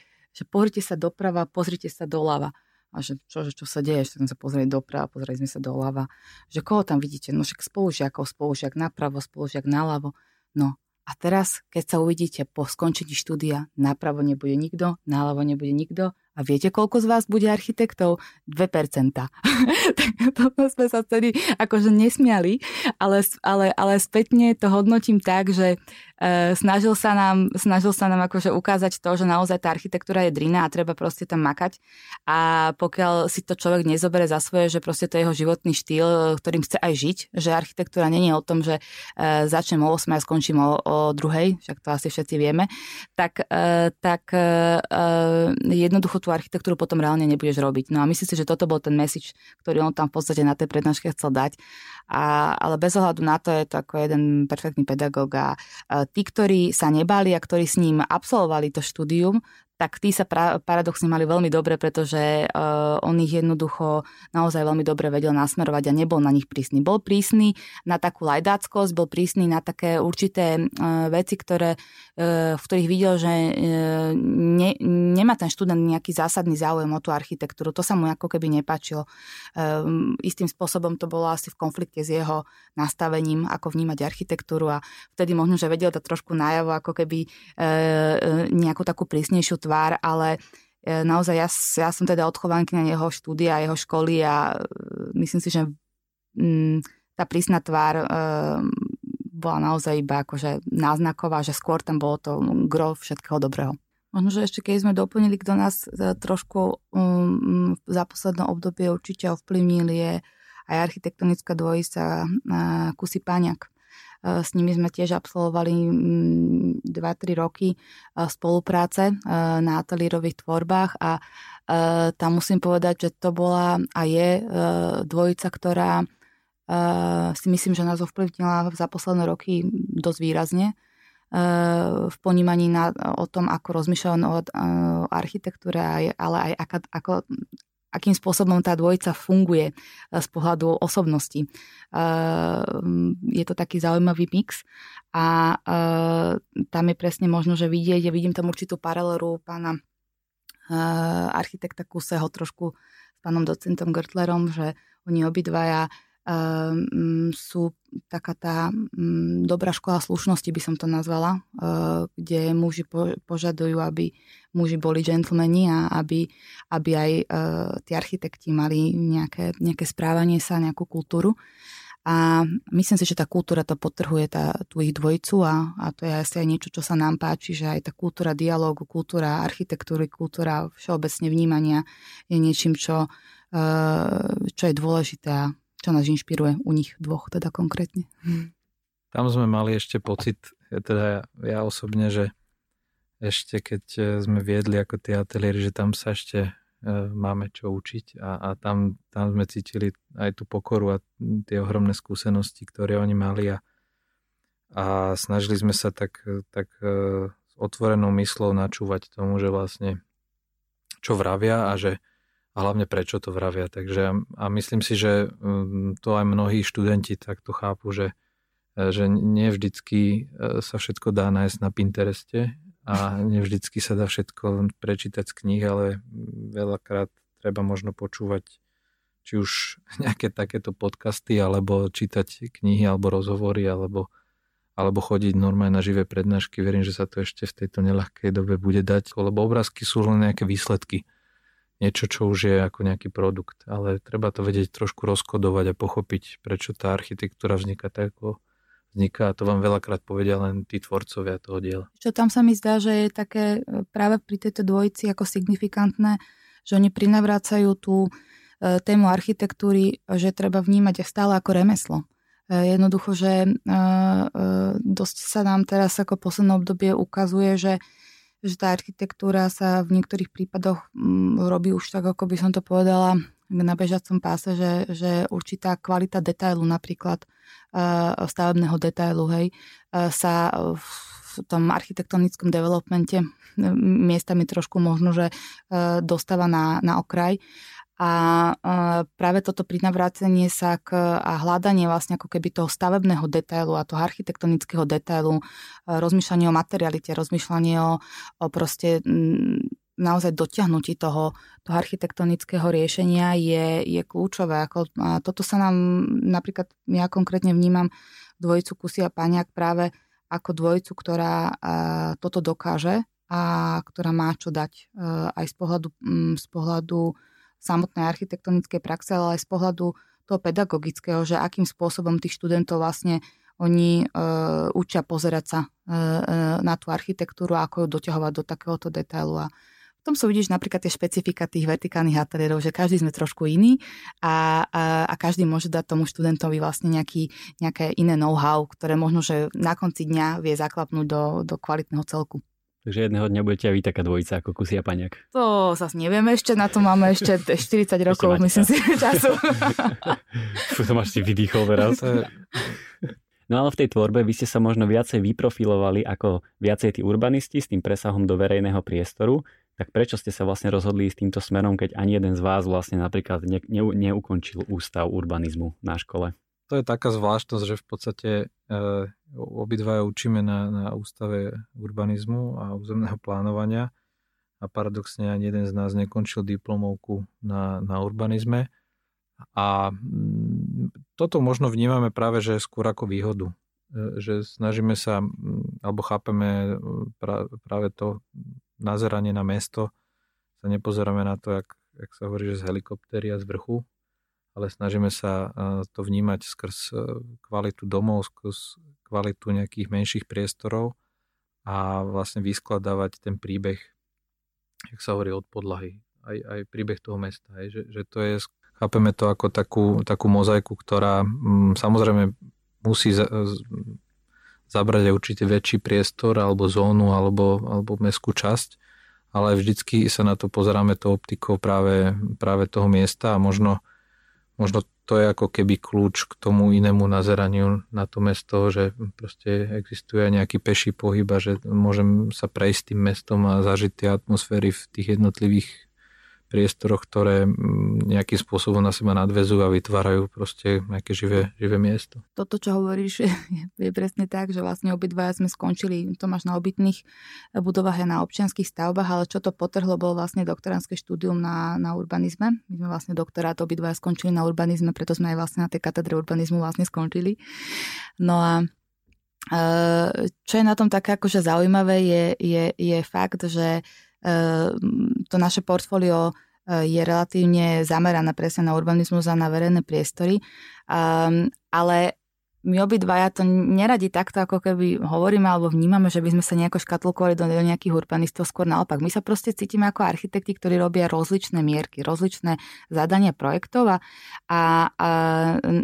pohrite sa doprava, pozrite sa doľava. A že čo sa deje, že sme sa pozreli doprava, pozreli sme sa doľava, že koho tam vidíte, no však spolužiak napravo, spolužiak naľavo, no a teraz, keď sa uvidíte po skončení štúdia, napravo nebude nikto, naľavo nebude nikto a viete, koľko z vás bude architektov? 2%. Tak toto sme sa vtedy akože nesmiali, ale spätne to hodnotím tak, že snažil sa nám akože ukázať to, že naozaj tá architektúra je drina a treba proste tam makať. A pokiaľ si to človek nezobere za svoje, že proste to je jeho životný štýl, ktorým chce aj žiť, že architektúra nie je o tom, že začnem o 8 a skončím o 2, však to asi všetci vieme, tak jednoducho tú architektúru potom reálne nebudeš robiť. No a myslím si, že toto bol ten message, ktorý on tam v podstate na tej prednáške chcel dať. Ale bez ohľadu na to je to ako jeden perfektný pedagóg a tí, ktorí sa nebali a ktorí s ním absolvovali to štúdium, tak tí sa paradoxne mali veľmi dobre, pretože on ich jednoducho naozaj veľmi dobre vedel nasmerovať a nebol na nich prísny. Bol prísny na takú lajdáckosť, bol prísny na také určité veci, v ktorých videl, že nemá ten študent nejaký zásadný záujem o tú architektúru. To sa mu ako keby nepáčilo. Istým spôsobom to bolo asi v konflikte s jeho nastavením, ako vnímať architektúru a vtedy možno, že vedel to trošku najavo, ako keby nejakú takú prísnejšiu tvár, ale naozaj ja som teda odchovankyňa jeho štúdia, jeho školy a myslím si, že tá prísna tvár bola naozaj iba akože náznaková, že skôr tam bolo to gro všetkého dobrého. Možno, že ešte keď sme doplnili, kto nás trošku za posledné obdobie určite ovplyvnil je aj architektonická dvojica Kusý Paňák. S nimi sme tiež absolvovali 2-3 roky spolupráce na ateliérových tvorbách a tam musím povedať, že to bola a je dvojica, ktorá si myslím, že nás ovplyvnila za posledné roky dosť výrazne v ponímaní o tom, ako rozmýšľajú o architektúre, ale aj ako akým spôsobom tá dvojica funguje z pohľadu osobnosti. Je to taký zaujímavý mix a tam je presne možno, že vidím tam určitú paralelu pána architekta Kuseho trošku s pánom docentom Gertlerom, že oni obidvaja sú taká tá dobrá škola slušnosti, by som to nazvala, kde muži požadujú, aby muži boli džentlmeni a aby aj tí architekti mali nejaké správanie sa, nejakú kultúru. A myslím si, že tá kultúra to podtrhuje tú ich dvojicu a to je asi aj niečo, čo sa nám páči, že aj tá kultúra dialógu, kultúra architektúry, kultúra všeobecne vnímania je niečím, čo je dôležité a čo nás inšpiruje u nich dvoch, teda konkrétne. Tam sme mali ešte pocit, teda ja osobne, že ešte keď sme viedli ako tie ateliéry, že tam sa ešte máme čo učiť a tam sme cítili aj tú pokoru a tie ohromné skúsenosti, ktoré oni mali a snažili sme sa tak s otvorenou mysľou načúvať tomu, že vlastne čo vravia a hlavne prečo to vravia. Takže, a myslím si, že to aj mnohí študenti takto chápu, že nevždycky sa všetko dá nájsť na Pintereste a nevždycky sa dá všetko prečítať z kníh, ale veľakrát treba možno počúvať či už nejaké takéto podcasty, alebo čítať knihy, alebo rozhovory, alebo chodiť normálne na živé prednášky. Verím, že sa to ešte v tejto neľahkej dobe bude dať, lebo obrázky sú len nejaké výsledky. Niečo, čo už je ako nejaký produkt, ale treba to vedieť trošku rozkodovať a pochopiť, prečo tá architektúra vzniká tak, ako vzniká. A to vám veľakrát povedia len tí tvorcovia toho diela. Čo tam sa mi zdá, že je také práve pri tejto dvojici ako signifikantné, že oni prinavrácajú tú tému architektúry, že treba vnímať stále ako remeslo. Jednoducho, že dosť sa nám teraz ako posledné obdobie ukazuje, že tá architektúra sa v niektorých prípadoch robí už tak, ako by som to povedala, na bežacom páse, že určitá kvalita detailu, napríklad stavebného detailu, hej, sa v tom architektonickom developmente miestami trošku možno, že dostáva na okraj. A práve toto prinavrácenie sa a hľadanie vlastne ako keby toho stavebného detailu a toho architektonického detailu, rozmýšľanie o materialite, rozmýšľanie o proste naozaj dotiahnutí toho architektonického riešenia je kľúčové. A toto sa nám napríklad, ja konkrétne vnímam dvojicu Kusy a Paňák práve ako dvojicu, ktorá toto dokáže a ktorá má čo dať aj z pohľadu samotnej architektonickej praxe, ale aj z pohľadu toho pedagogického, že akým spôsobom tých študentov vlastne oni učia pozerať sa na tú architektúru a ako ju doťahovať do takéhoto detailu. A v tom sa vidíš napríklad tie špecifika tých vertikálnych ateliérov, že každý sme trošku iný a každý môže dať tomu študentovi vlastne nejaké iné know-how, ktoré možno, že na konci dňa vie zaklapnúť do kvalitného celku. Takže jedného dňa budete aj vy taká dvojica ako Kusy a Paňák. To sa nevieme ešte, na to máme ešte 40 rokov, myslím si, času. Fú, to máš si vydýchol teraz. No ale v tej tvorbe vy ste sa možno viacej vyprofilovali ako viacej tí urbanisti s tým presahom do verejného priestoru. Tak prečo ste sa vlastne rozhodli s týmto smerom, keď ani jeden z vás vlastne napríklad neukončil ústav urbanizmu na škole? To je taká zvláštnosť, že v podstate obidvaja učíme na ústave urbanizmu a územného plánovania a paradoxne ani jeden z nás nekončil diplomovku na urbanizme. A toto možno vnímame práve, že skôr ako výhodu. Že snažíme sa, alebo chápeme práve to nazeranie na mesto. Sa nepozeráme na to, jak sa hovorí, že z helikoptéry a z vrchu, ale snažíme sa to vnímať skrz kvalitu domov, skrz kvalitu nejakých menších priestorov a vlastne vyskladávať ten príbeh, jak sa hovorí, od podlahy, aj príbeh toho mesta. Že to je, chápeme to ako takú mozaiku, ktorá samozrejme musí zabrať aj určite väčší priestor alebo zónu alebo mestskú časť, ale vždycky sa na to pozeráme to optikou práve toho miesta a možno to je ako keby kľúč k tomu inému nazeraniu na to mesto, že proste existuje nejaký peší pohyb a že môžem sa prejsť tým mestom a zažiť tie atmosféry v tých jednotlivých priestoroch, ktoré nejakým spôsobom na seba nadväzujú a vytvárajú proste nejaké živé miesto. Toto, čo hovoríš, je presne tak, že vlastne obidvaja sme skončili, Tomáš na obytných budovách a na občianskych stavbách, ale čo to potrhlo, bol vlastne doktorantské štúdium na urbanizme. My sme vlastne doktorát obidvaja skončili na urbanizme, preto sme aj vlastne na tej katedre urbanizmu vlastne skončili. No a čo je na tom také akože zaujímavé, je fakt, že to naše portfólio je relatívne zamerané presne na urbanizmus a na verejné priestory, ale my obidvaja to neradi takto, ako keby hovoríme alebo vnímame, že by sme sa nejako škatulkovali do nejakých urbanistov, skôr naopak. My sa proste cítime ako architekti, ktorí robia rozličné mierky, rozličné zadania projektov a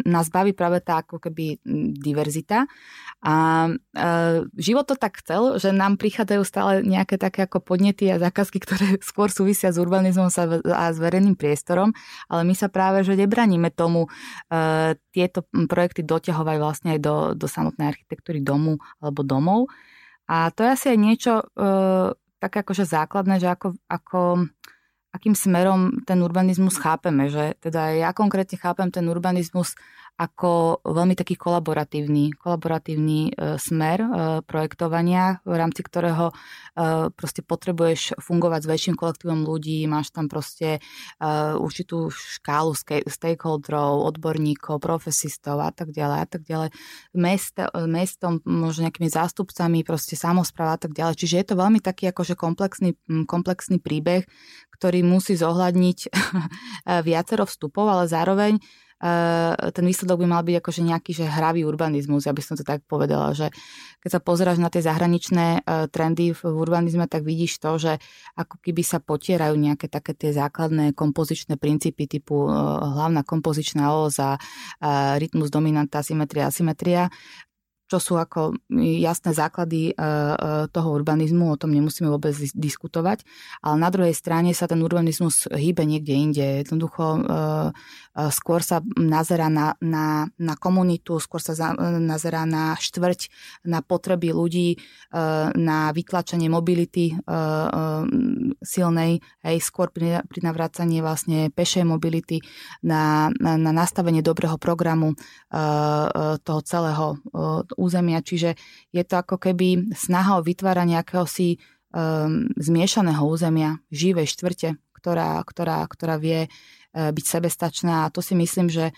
nás baví práve tá ako keby diverzita. A život to tak chcel, že nám prichádzajú stále nejaké také ako podnety a zákazky, ktoré skôr súvisia s urbanizmom a s verejným priestorom, ale my sa práve že nebraníme tomu tieto projekty doťahovať vlastne aj do samotnej architektúry domu alebo domov. A to je asi aj niečo také akože základné, že ako akým smerom ten urbanizmus chápeme. Že teda ja konkrétne chápem ten urbanizmus ako veľmi taký kolaboratívny smer projektovania, v rámci ktorého proste potrebuješ fungovať s väčším kolektívom ľudí, máš tam proste určitú škálu stakeholderov, odborníkov, profesistov a tak ďalej. Mestom, možno nejakými zástupcami, proste samospráva a tak ďalej. Čiže je to veľmi taký akože komplexný príbeh, ktorý musí zohľadniť viacero vstupov, ale zároveň ten výsledok by mal byť akože nejaký že hravý urbanizmus, ja by som to tak povedala, že keď sa pozeráš na tie zahraničné trendy v urbanizme, tak vidíš to, že ako keby sa potierajú nejaké také tie základné kompozičné princípy typu hlavná kompozičná os a rytmus, dominanta, symetria, asymetria, čo sú ako jasné základy toho urbanizmu, o tom nemusíme vôbec diskutovať, ale na druhej strane sa ten urbanizmus hýbe niekde inde. Jednoducho skôr sa nazerá na komunitu, skôr sa nazerá na štvrť, na potreby ľudí, na vytlačenie mobility silnej, hej, skôr pri navrácanie vlastne pešej mobility, na nastavenie dobrého programu toho celého územia, čiže je to ako keby snaha o vytváranie akéhosi zmiešaného územia, živej štvrte, ktorá vie byť sebestačná, a to si myslím, že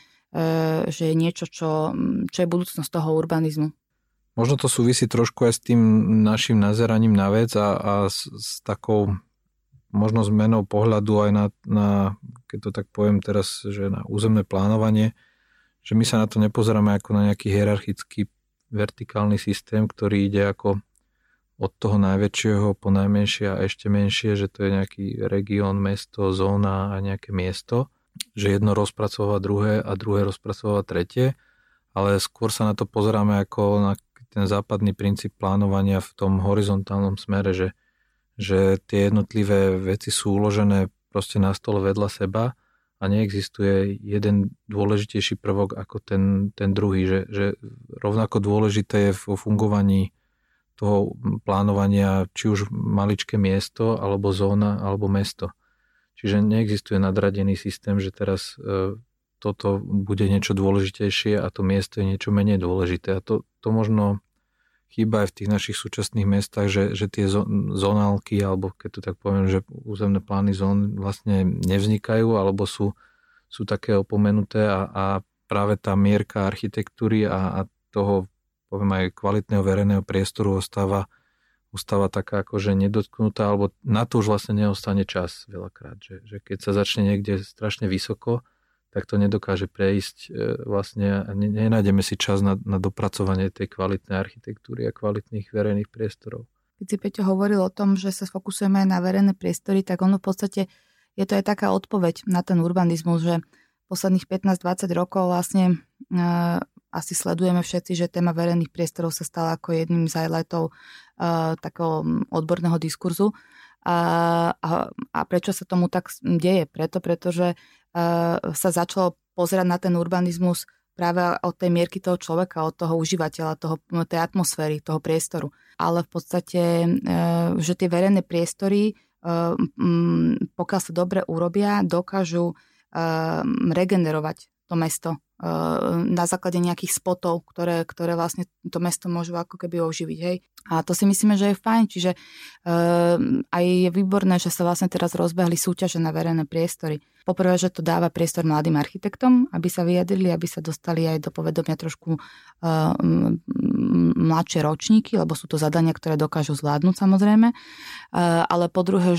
je niečo, čo je budúcnosť toho urbanizmu. Možno to súvisí trošku aj s tým našim nazeraním na vec a s takou možno zmenou pohľadu aj na, keď to tak poviem teraz, že na územné plánovanie, že my sa na to nepozeráme ako na nejaký hierarchický vertikálny systém, ktorý ide ako od toho najväčšieho po najmenšie a ešte menšie, že to je nejaký región, mesto, zóna a nejaké miesto, že jedno rozpracováva druhé a druhé rozpracováva tretie, ale skôr sa na to pozeráme ako na ten západný princíp plánovania v tom horizontálnom smere, že tie jednotlivé veci sú uložené proste na stole vedľa seba a neexistuje jeden dôležitejší prvok ako ten druhý, že rovnako dôležité je vo fungovaní toho plánovania či už maličké miesto, alebo zóna, alebo mesto. Čiže neexistuje nadradený systém, že teraz toto bude niečo dôležitejšie a to miesto je niečo menej dôležité. A to možno chýba aj v tých našich súčasných mestách, že tie zonálky, alebo keď to tak poviem, že územné plány zón vlastne nevznikajú, alebo sú také opomenuté a práve tá mierka architektúry a toho, poviem aj kvalitného verejného priestoru ostáva taká akože nedotknutá, alebo na to už vlastne neostane čas veľakrát, že keď sa začne niekde strašne vysoko, tak to nedokáže prejsť vlastne a nenájdeme si čas na dopracovanie tej kvalitnej architektúry a kvalitných verejných priestorov. Keď si Peťo hovoril o tom, že sa fokusujeme na verejné priestory, tak ono v podstate je to aj taká odpoveď na ten urbanizmus, že posledných 15-20 rokov vlastne asi sledujeme všetci, že téma verejných priestorov sa stala ako jedným z highlightov takého odborného diskurzu. A prečo sa tomu tak deje? Pretože sa začalo pozerať na ten urbanizmus práve od tej mierky toho človeka, od toho užívateľa, tej atmosféry, toho priestoru. Ale v podstate, že tie verejné priestory, pokiaľ sa dobre urobia, dokážu regenerovať to mesto na základe nejakých spotov, ktoré vlastne to mesto môžu ako keby oživiť. Hej. A to si myslíme, že je fajn, čiže aj je výborné, že sa vlastne teraz rozbehli súťaže na verejné priestory. Poprvé, že to dáva priestor mladým architektom, aby sa vyjadrili, aby sa dostali aj do povedomia trošku mladšie ročníky, lebo sú to zadania, ktoré dokážu zvládnuť samozrejme, ale po druhé,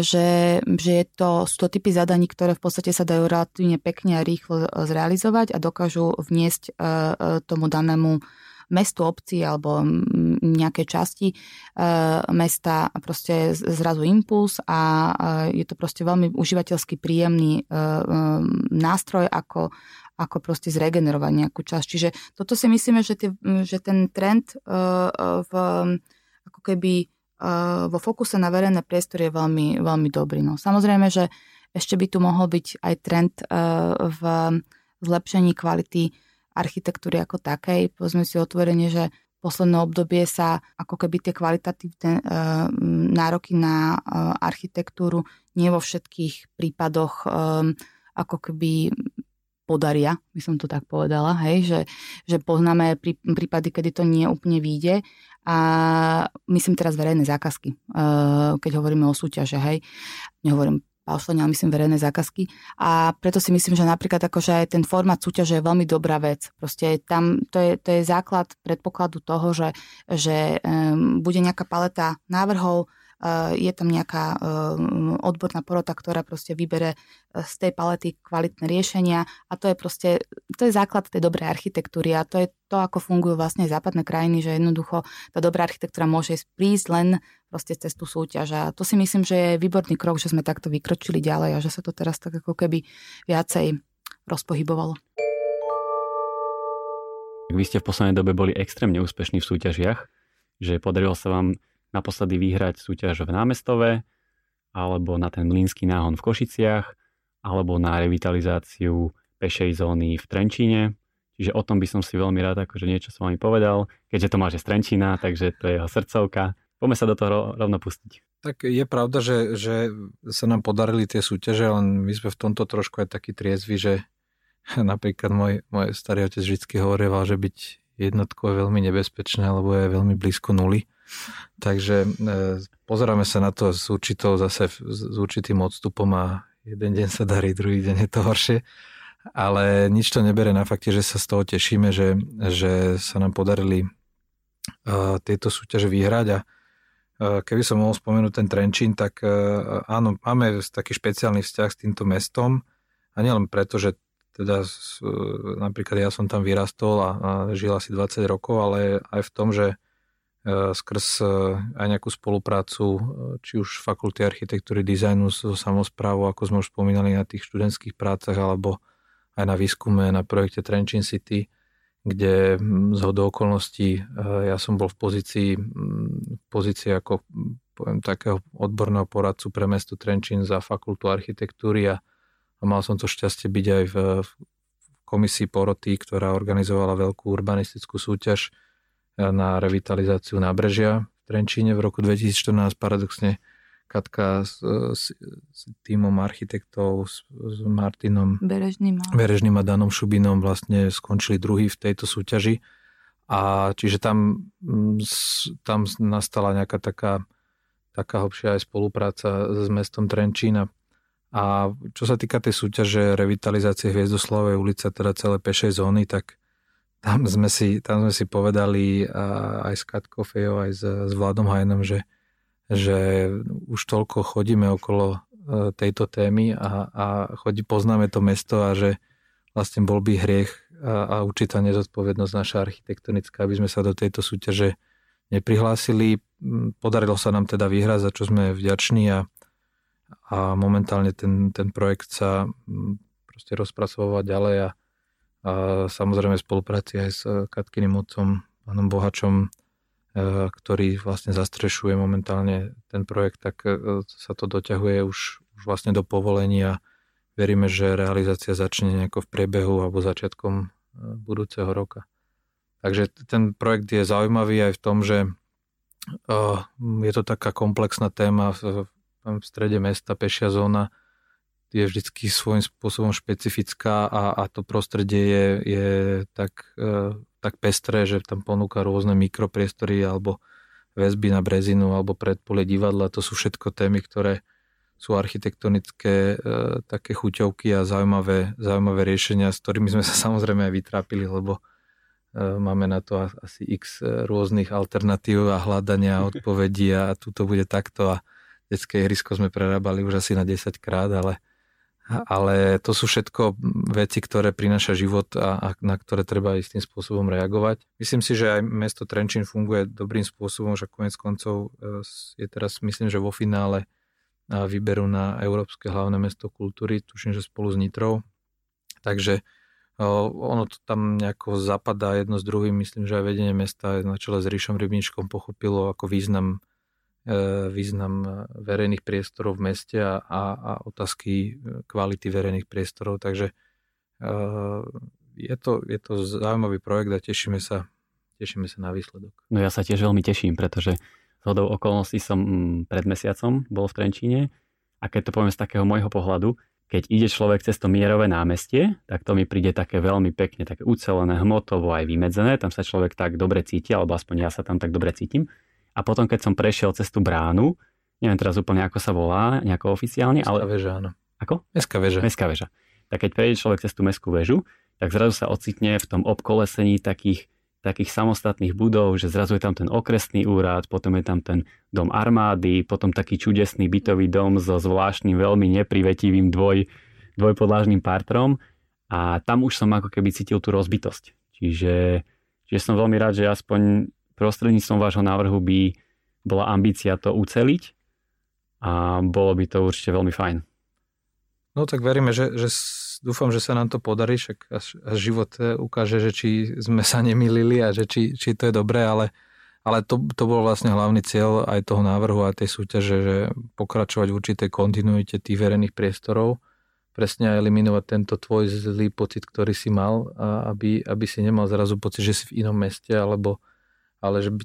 že sú to typy zadaní, ktoré v podstate sa dajú relatívne pekne a rýchlo zrealizovať a dokážu vniesť tomu danému mestu, obci alebo nejaké časti mesta proste zrazu impuls a je to proste veľmi užívateľsky príjemný nástroj, ako proste zregenerovať nejakú časť. Čiže toto si myslíme, že ten trend ako keby vo fokuse na verejné priestory je veľmi, veľmi dobrý. No, samozrejme, že ešte by tu mohol byť aj trend v zlepšení kvality architektúry ako takej. Povedzme si otvorene, že v poslednom obdobie sa ako keby tie kvalitatívne nároky na architektúru nie vo všetkých prípadoch ako keby podaria, by som to tak povedala, hej, že poznáme prípady, kedy to nie úplne vyjde a myslím teraz verejné zákazky, keď hovoríme o súťaže, hej, nehovorím paušálne, ale myslím verejné zákazky. A preto si myslím, že napríklad akože aj ten formát súťaže je veľmi dobrá vec. Proste tam to je základ predpokladu toho, že bude nejaká paleta návrhov, je tam nejaká odborná porota, ktorá proste vybere z tej palety kvalitné riešenia a to je základ tej dobrej architektúry a to je to, ako fungujú vlastne západné krajiny, že jednoducho tá dobrá architektúra môže prísť len proste cez tú súťaž a to si myslím, že je výborný krok, že sme takto vykročili ďalej a že sa to teraz tak ako keby viacej rozpohybovalo. Vy ste v poslednej dobe boli extrémne úspešní v súťažiach, že podarilo sa vám naposledy vyhrať súťaž v Námestove, alebo na ten Mliňský náhon v Košiciach, alebo na revitalizáciu pešej zóny v Trenčíne. Čiže o tom by som si veľmi rád akože niečo s vami povedal, keďže Tomáš je z Trenčína, takže to je jeho srdcovka. Poďme sa do toho rovno pustiť. Tak je pravda, že sa nám podarili tie súťaže, len my sme v tomto trošku aj takí triezvi, že napríklad môj starý otec vždy hovorieval, že byť jednotkou je veľmi nebezpečné, lebo je veľmi blízko nuly. Takže pozeráme sa na to s určitým odstupom a jeden deň sa darí, druhý deň je to horšie. Ale nič to nebere na fakte, že sa z toho tešíme, že sa nám podarili tieto súťaže vyhrať a keby som mohol spomenúť ten Trenčín, tak áno, máme taký špeciálny vzťah s týmto mestom a nielen preto, že teda napríklad ja som tam vyrastol a žil asi 20 rokov, ale aj v tom, že skrz aj nejakú spoluprácu, či už Fakulty architektúry, dizajnu so samosprávou, ako sme už spomínali na tých študentských prácach, alebo aj na výskume, na projekte Trenčín City, kde zhodou okolností ja som bol v pozícii ako poviem, takého odborného poradcu pre mesto Trenčín za Fakultu architektúry a mal som to šťastie byť aj v komisii poroty, ktorá organizovala veľkú urbanistickú súťaž na revitalizáciu nábrežia v Trenčíne v roku 2014. Paradoxne Katka s týmom architektov, s Martinom Berežným a Danom Šubinom vlastne skončili druhý v tejto súťaži. A čiže tam nastala nejaká taká hlbšia aj spolupráca s mestom Trenčína. A čo sa týka tej súťaže revitalizácie Hviezdoslavovej ulice, teda celé pešej zóny, tak tam sme si povedali aj s Katkou Fejo, aj s Vladom Hajnom, že už toľko chodíme okolo tejto témy a poznáme to mesto a že vlastne bol by hriech a určitá nezodpovednosť naša architektonická, aby sme sa do tejto súťaže neprihlásili. Podarilo sa nám teda vyhrať, za čo sme vďační a momentálne ten projekt sa proste rozpracovať ďalej a samozrejme spolupráci aj s Katkyným otcom, pánom Bohačom, ktorý vlastne zastrešuje momentálne ten projekt, tak sa to doťahuje už vlastne do povolenia. Veríme, že realizácia začne nejako v priebehu alebo začiatkom budúceho roka. Takže ten projekt je zaujímavý aj v tom, že je to taká komplexná téma v strede mesta, pešia zóna je vždycky svojím spôsobom špecifická a to prostredie je tak pestré, že tam ponúka rôzne mikropriestory alebo väzby na Brezinu alebo predpolie divadla. To sú všetko témy, ktoré sú architektonické také chuťovky a zaujímavé riešenia, s ktorými sme sa samozrejme aj vytrápili, lebo Máme na to asi x rôznych alternatív a hľadania odpovedí a tuto bude takto a detské ihrisko sme prerábali už asi na 10 krát, ale to sú všetko veci, ktoré prináša život a na ktoré treba istým spôsobom reagovať. Myslím si, že aj mesto Trenčín funguje dobrým spôsobom, že koniec koncov je teraz, myslím, že vo finále výberu na Európske hlavné mesto kultúry, tuším, že spolu s Nitrou. Takže ono to tam nejako zapadá jedno s druhým. Myslím, že aj vedenie mesta na čele s Rišom Rybníčkom pochopilo ako význam verejných priestorov v meste a otázky kvality verejných priestorov. Takže je to zaujímavý projekt a tešíme sa na výsledok. No ja sa tiež veľmi teším, pretože zhodou okolností som pred mesiacom bol v Trenčíne a keď to poviem z takého môjho pohľadu, keď ide človek cez to Mierové námestie, tak to mi príde také veľmi pekne, také ucelené, hmotovo aj vymedzené. Tam sa človek tak dobre cíti, alebo aspoň ja sa tam tak dobre cítim. A potom, keď som prešiel cez tú bránu, neviem teraz úplne, ako sa volá, nejako oficiálne. Mestská veža, áno. Ako? Mestská veža. Mestská veža. Tak keď prejde človek cez tú mestskú väžu, tak zrazu sa ocitne v tom obkolesení takých samostatných budov, že zrazu je tam ten okresný úrad, potom je tam ten dom armády, potom taký čudesný bytový dom so zvláštnym, veľmi neprivetivým dvojpodlažným pártrom a tam už som ako keby cítil tú rozbitosť. Čiže som veľmi rád, že aspoň prostredníctvom vášho návrhu by bola ambícia to uceliť a bolo by to určite veľmi fajn. No tak veríme, že dúfam, že sa nám to podarí, však až život ukáže, že či sme sa nemýlili a že či to je dobré, ale to bol vlastne hlavný cieľ aj toho návrhu a tej súťaže, že pokračovať v určitej kontinuite tých verejných priestorov, presne eliminovať tento tvoj zlý pocit, ktorý si mal, aby si nemal zrazu pocit, že si v inom meste, ale že by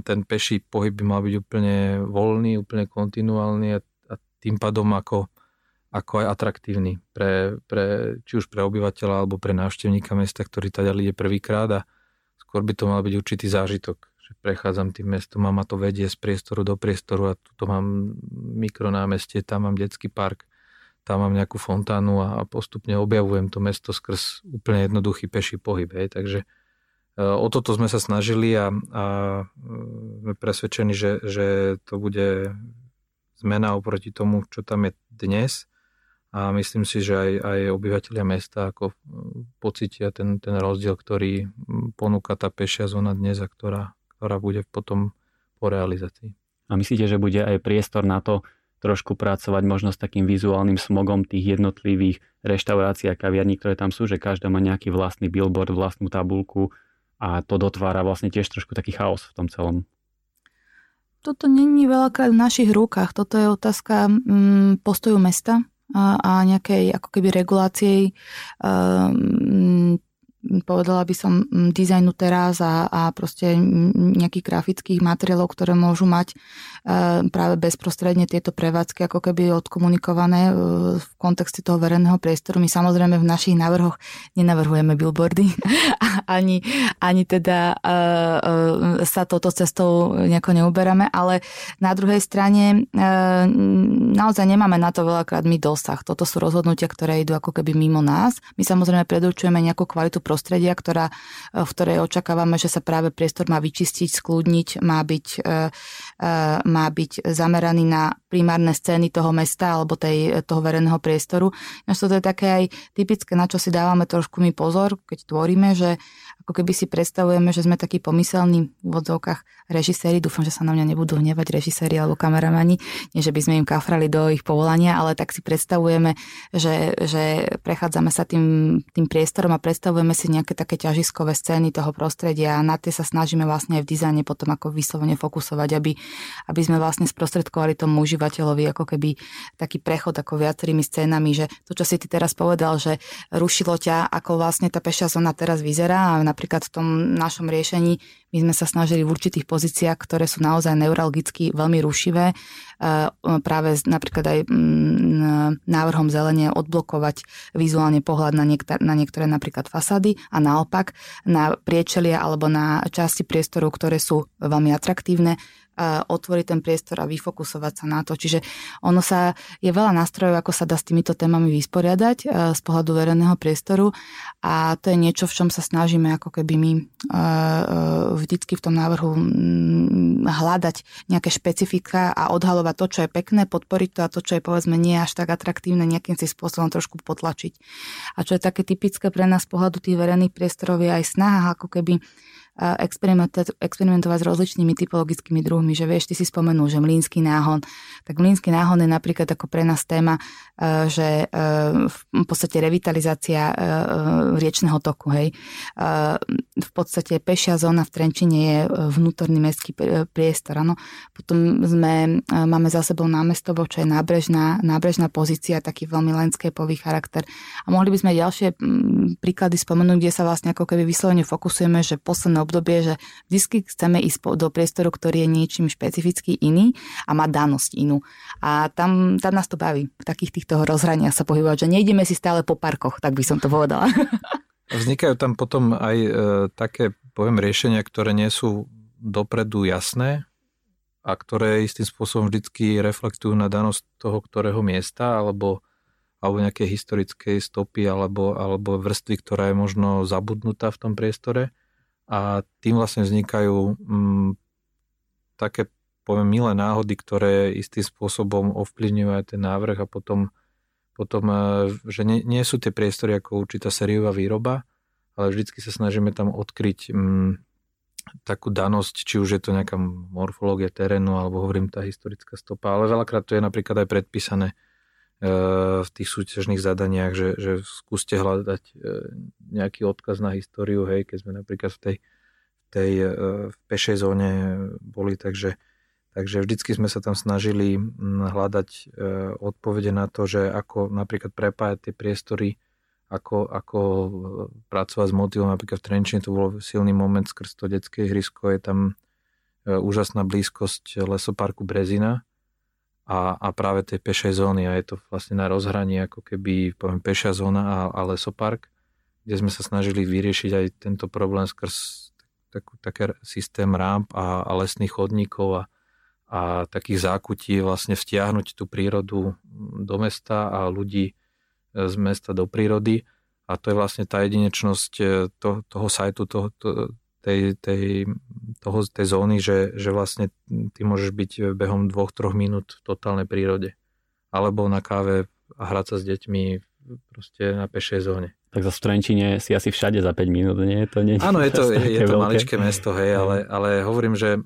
ten peší pohyb by mal byť úplne voľný, úplne kontinuálny a tým pádom ako aj atraktívny pre či už pre obyvateľa alebo pre návštevníka mesta, ktorý teda ide prvýkrát a skôr by to mal byť určitý zážitok, že prechádzam tým mestom a ma to vedie z priestoru do priestoru a tuto mám mikronámestie, tam mám detský park, tam mám nejakú fontánu a postupne objavujem to mesto skrz úplne jednoduchý peší pohyb. Hej. Takže o toto sme sa snažili a sme presvedčení, že to bude zmena oproti tomu, čo tam je dnes. A myslím si, že aj obyvateľia mesta ako pocítia ten rozdiel, ktorý ponúka tá pešia zóna dnes a ktorá bude potom po realizácii. A myslíte, že bude aj priestor na to trošku pracovať možno s takým vizuálnym smogom tých jednotlivých reštaurácií a kaviarní, ktoré tam sú, že každá má nejaký vlastný billboard, vlastnú tabulku a to dotvára vlastne tiež trošku taký chaos v tom celom? Toto není veľakrát v našich rukách. Toto je otázka postoju mesta a nejakej ako keby regulácie, povedala by som dizajnu teraz a proste nejakých grafických materiálov, ktoré môžu mať práve bezprostredne tieto prevádzky ako keby odkomunikované v kontexte toho verejného priestoru. My samozrejme v našich návrhoch nenavrhujeme billboardy ani teda sa touto cestou nejako neuberáme, ale na druhej strane naozaj nemáme na to veľakrát my dosah. Toto sú rozhodnutia, ktoré idú ako keby mimo nás. My samozrejme predurčujeme nejakú kvalitu prostredia, v ktorej očakávame, že sa práve priestor má vyčistiť, skľudniť, má byť zameraný na primárne scény toho mesta alebo toho verejného priestoru. Až to je také aj typické, na čo si dávame trošku my pozor, keď tvoríme, že ako keby si predstavujeme, že sme takí pomyselní v odzvukách režiséri. Dúfam, že sa na mňa nebudú hnevať režiséri alebo kameramani. Nie, že by sme im kafrali do ich povolania, ale tak si predstavujeme, že prechádzame sa tým priestorom a predstavujeme si nejaké také ťažiskové scény toho prostredia a na tie sa snažíme vlastne aj v dizajne potom ako vyslovene fokusovať, aby sme vlastne sprostredkovali tomu užívateľovi ako keby taký prechod ako viacerými scénami, že to, čo si ty teraz povedal, že rušilo ťa, ako vlastne tá pešia zóna teraz vyzerá a napríklad v tom našom riešení my sme sa snažili v určitých pozíciách, ktoré sú naozaj neuralgicky veľmi rušivé, práve napríklad aj návrhom zelenie odblokovať vizuálne pohľad na niektoré napríklad fasády a naopak na priečelia alebo na časti priestoru, ktoré sú veľmi atraktívne, otvoriť ten priestor a vyfokusovať sa na to. Čiže ono sa, je veľa nástrojov, ako sa dá s týmito témami vysporiadať z pohľadu verejného priestoru a to je niečo, v čom sa snažíme ako keby my vždycky v tom návrhu hľadať nejaké špecifika a odhalovať to, čo je pekné, podporiť to a to, čo je povedzme nie až tak atraktívne, nejakým si spôsobom trošku potlačiť. A čo je také typické pre nás z pohľadu tých verejných priestorov je aj snaha ako keby experimentovať s rozličnými typologickými druhmi, že vieš, ty si spomenul, že Mliňský náhon, tak Mliňský náhon je napríklad ako pre nás téma, že v podstate revitalizácia riečneho toku, hej. V podstate pešia zóna v Trenčine je vnútorný mestský priestor, áno. Potom máme za sebou Námestovo, čo je nábrežná pozícia, taký veľmi landscapeový charakter. A mohli by sme ďalšie príklady spomenúť, kde sa vlastne ako keby vyslovene fokusujeme, že posledné obdobie, že vždy chceme ísť do priestoru, ktorý je niečím špecificky iný a má danosť inú. A tam nás to baví, v takých týchto rozhraniach sa pohybovať, že nejdeme si stále po parkoch, tak by som to povedala. Vznikajú tam potom aj také, poviem, riešenia, ktoré nie sú dopredu jasné a ktoré istým spôsobom vždycky reflektujú na danosť toho, ktorého miesta alebo nejakej historickej stopy alebo vrstvy, ktorá je možno zabudnutá v tom priestore. A tým vlastne vznikajú také, poviem, milé náhody, ktoré istým spôsobom ovplyvňujú aj ten návrh a potom že nie sú tie priestory ako určitá sériová výroba, ale vždycky sa snažíme tam odkryť takú danosť, či už je to nejaká morfológia terénu, alebo hovorím tá historická stopa, ale veľakrát to je napríklad aj predpísané v tých súťažných zadaniach, že skúste hľadať nejaký odkaz na históriu, hej, keď sme napríklad v tej pešej zóne boli, takže vždycky sme sa tam snažili hľadať odpovede na to, že ako napríklad prepájať tie priestory, ako pracovať s motivom, napríklad v Trenčine to bol silný moment skrz to detské ihrisko, je tam úžasná blízkosť lesoparku Brezina, a práve tej pešej zóny a je to vlastne na rozhraní ako keby poviem pešia zóna a lesopark, kde sme sa snažili vyriešiť aj tento problém skrz taký systém ramp a lesných chodníkov a takých zákutí vlastne vtiahnuť tú prírodu do mesta a ľudí z mesta do prírody a to je vlastne tá jedinečnosť toho sajtu, tej zóny, že vlastne ty môžeš byť behom 2-3 minút v totálnej prírode. Alebo na káve a hrať sa s deťmi proste na pešej zóne. Tak zase v Trenčine si asi všade za 5 minút, nie? To nie áno, je to maličké mesto, hej, ale hovorím, že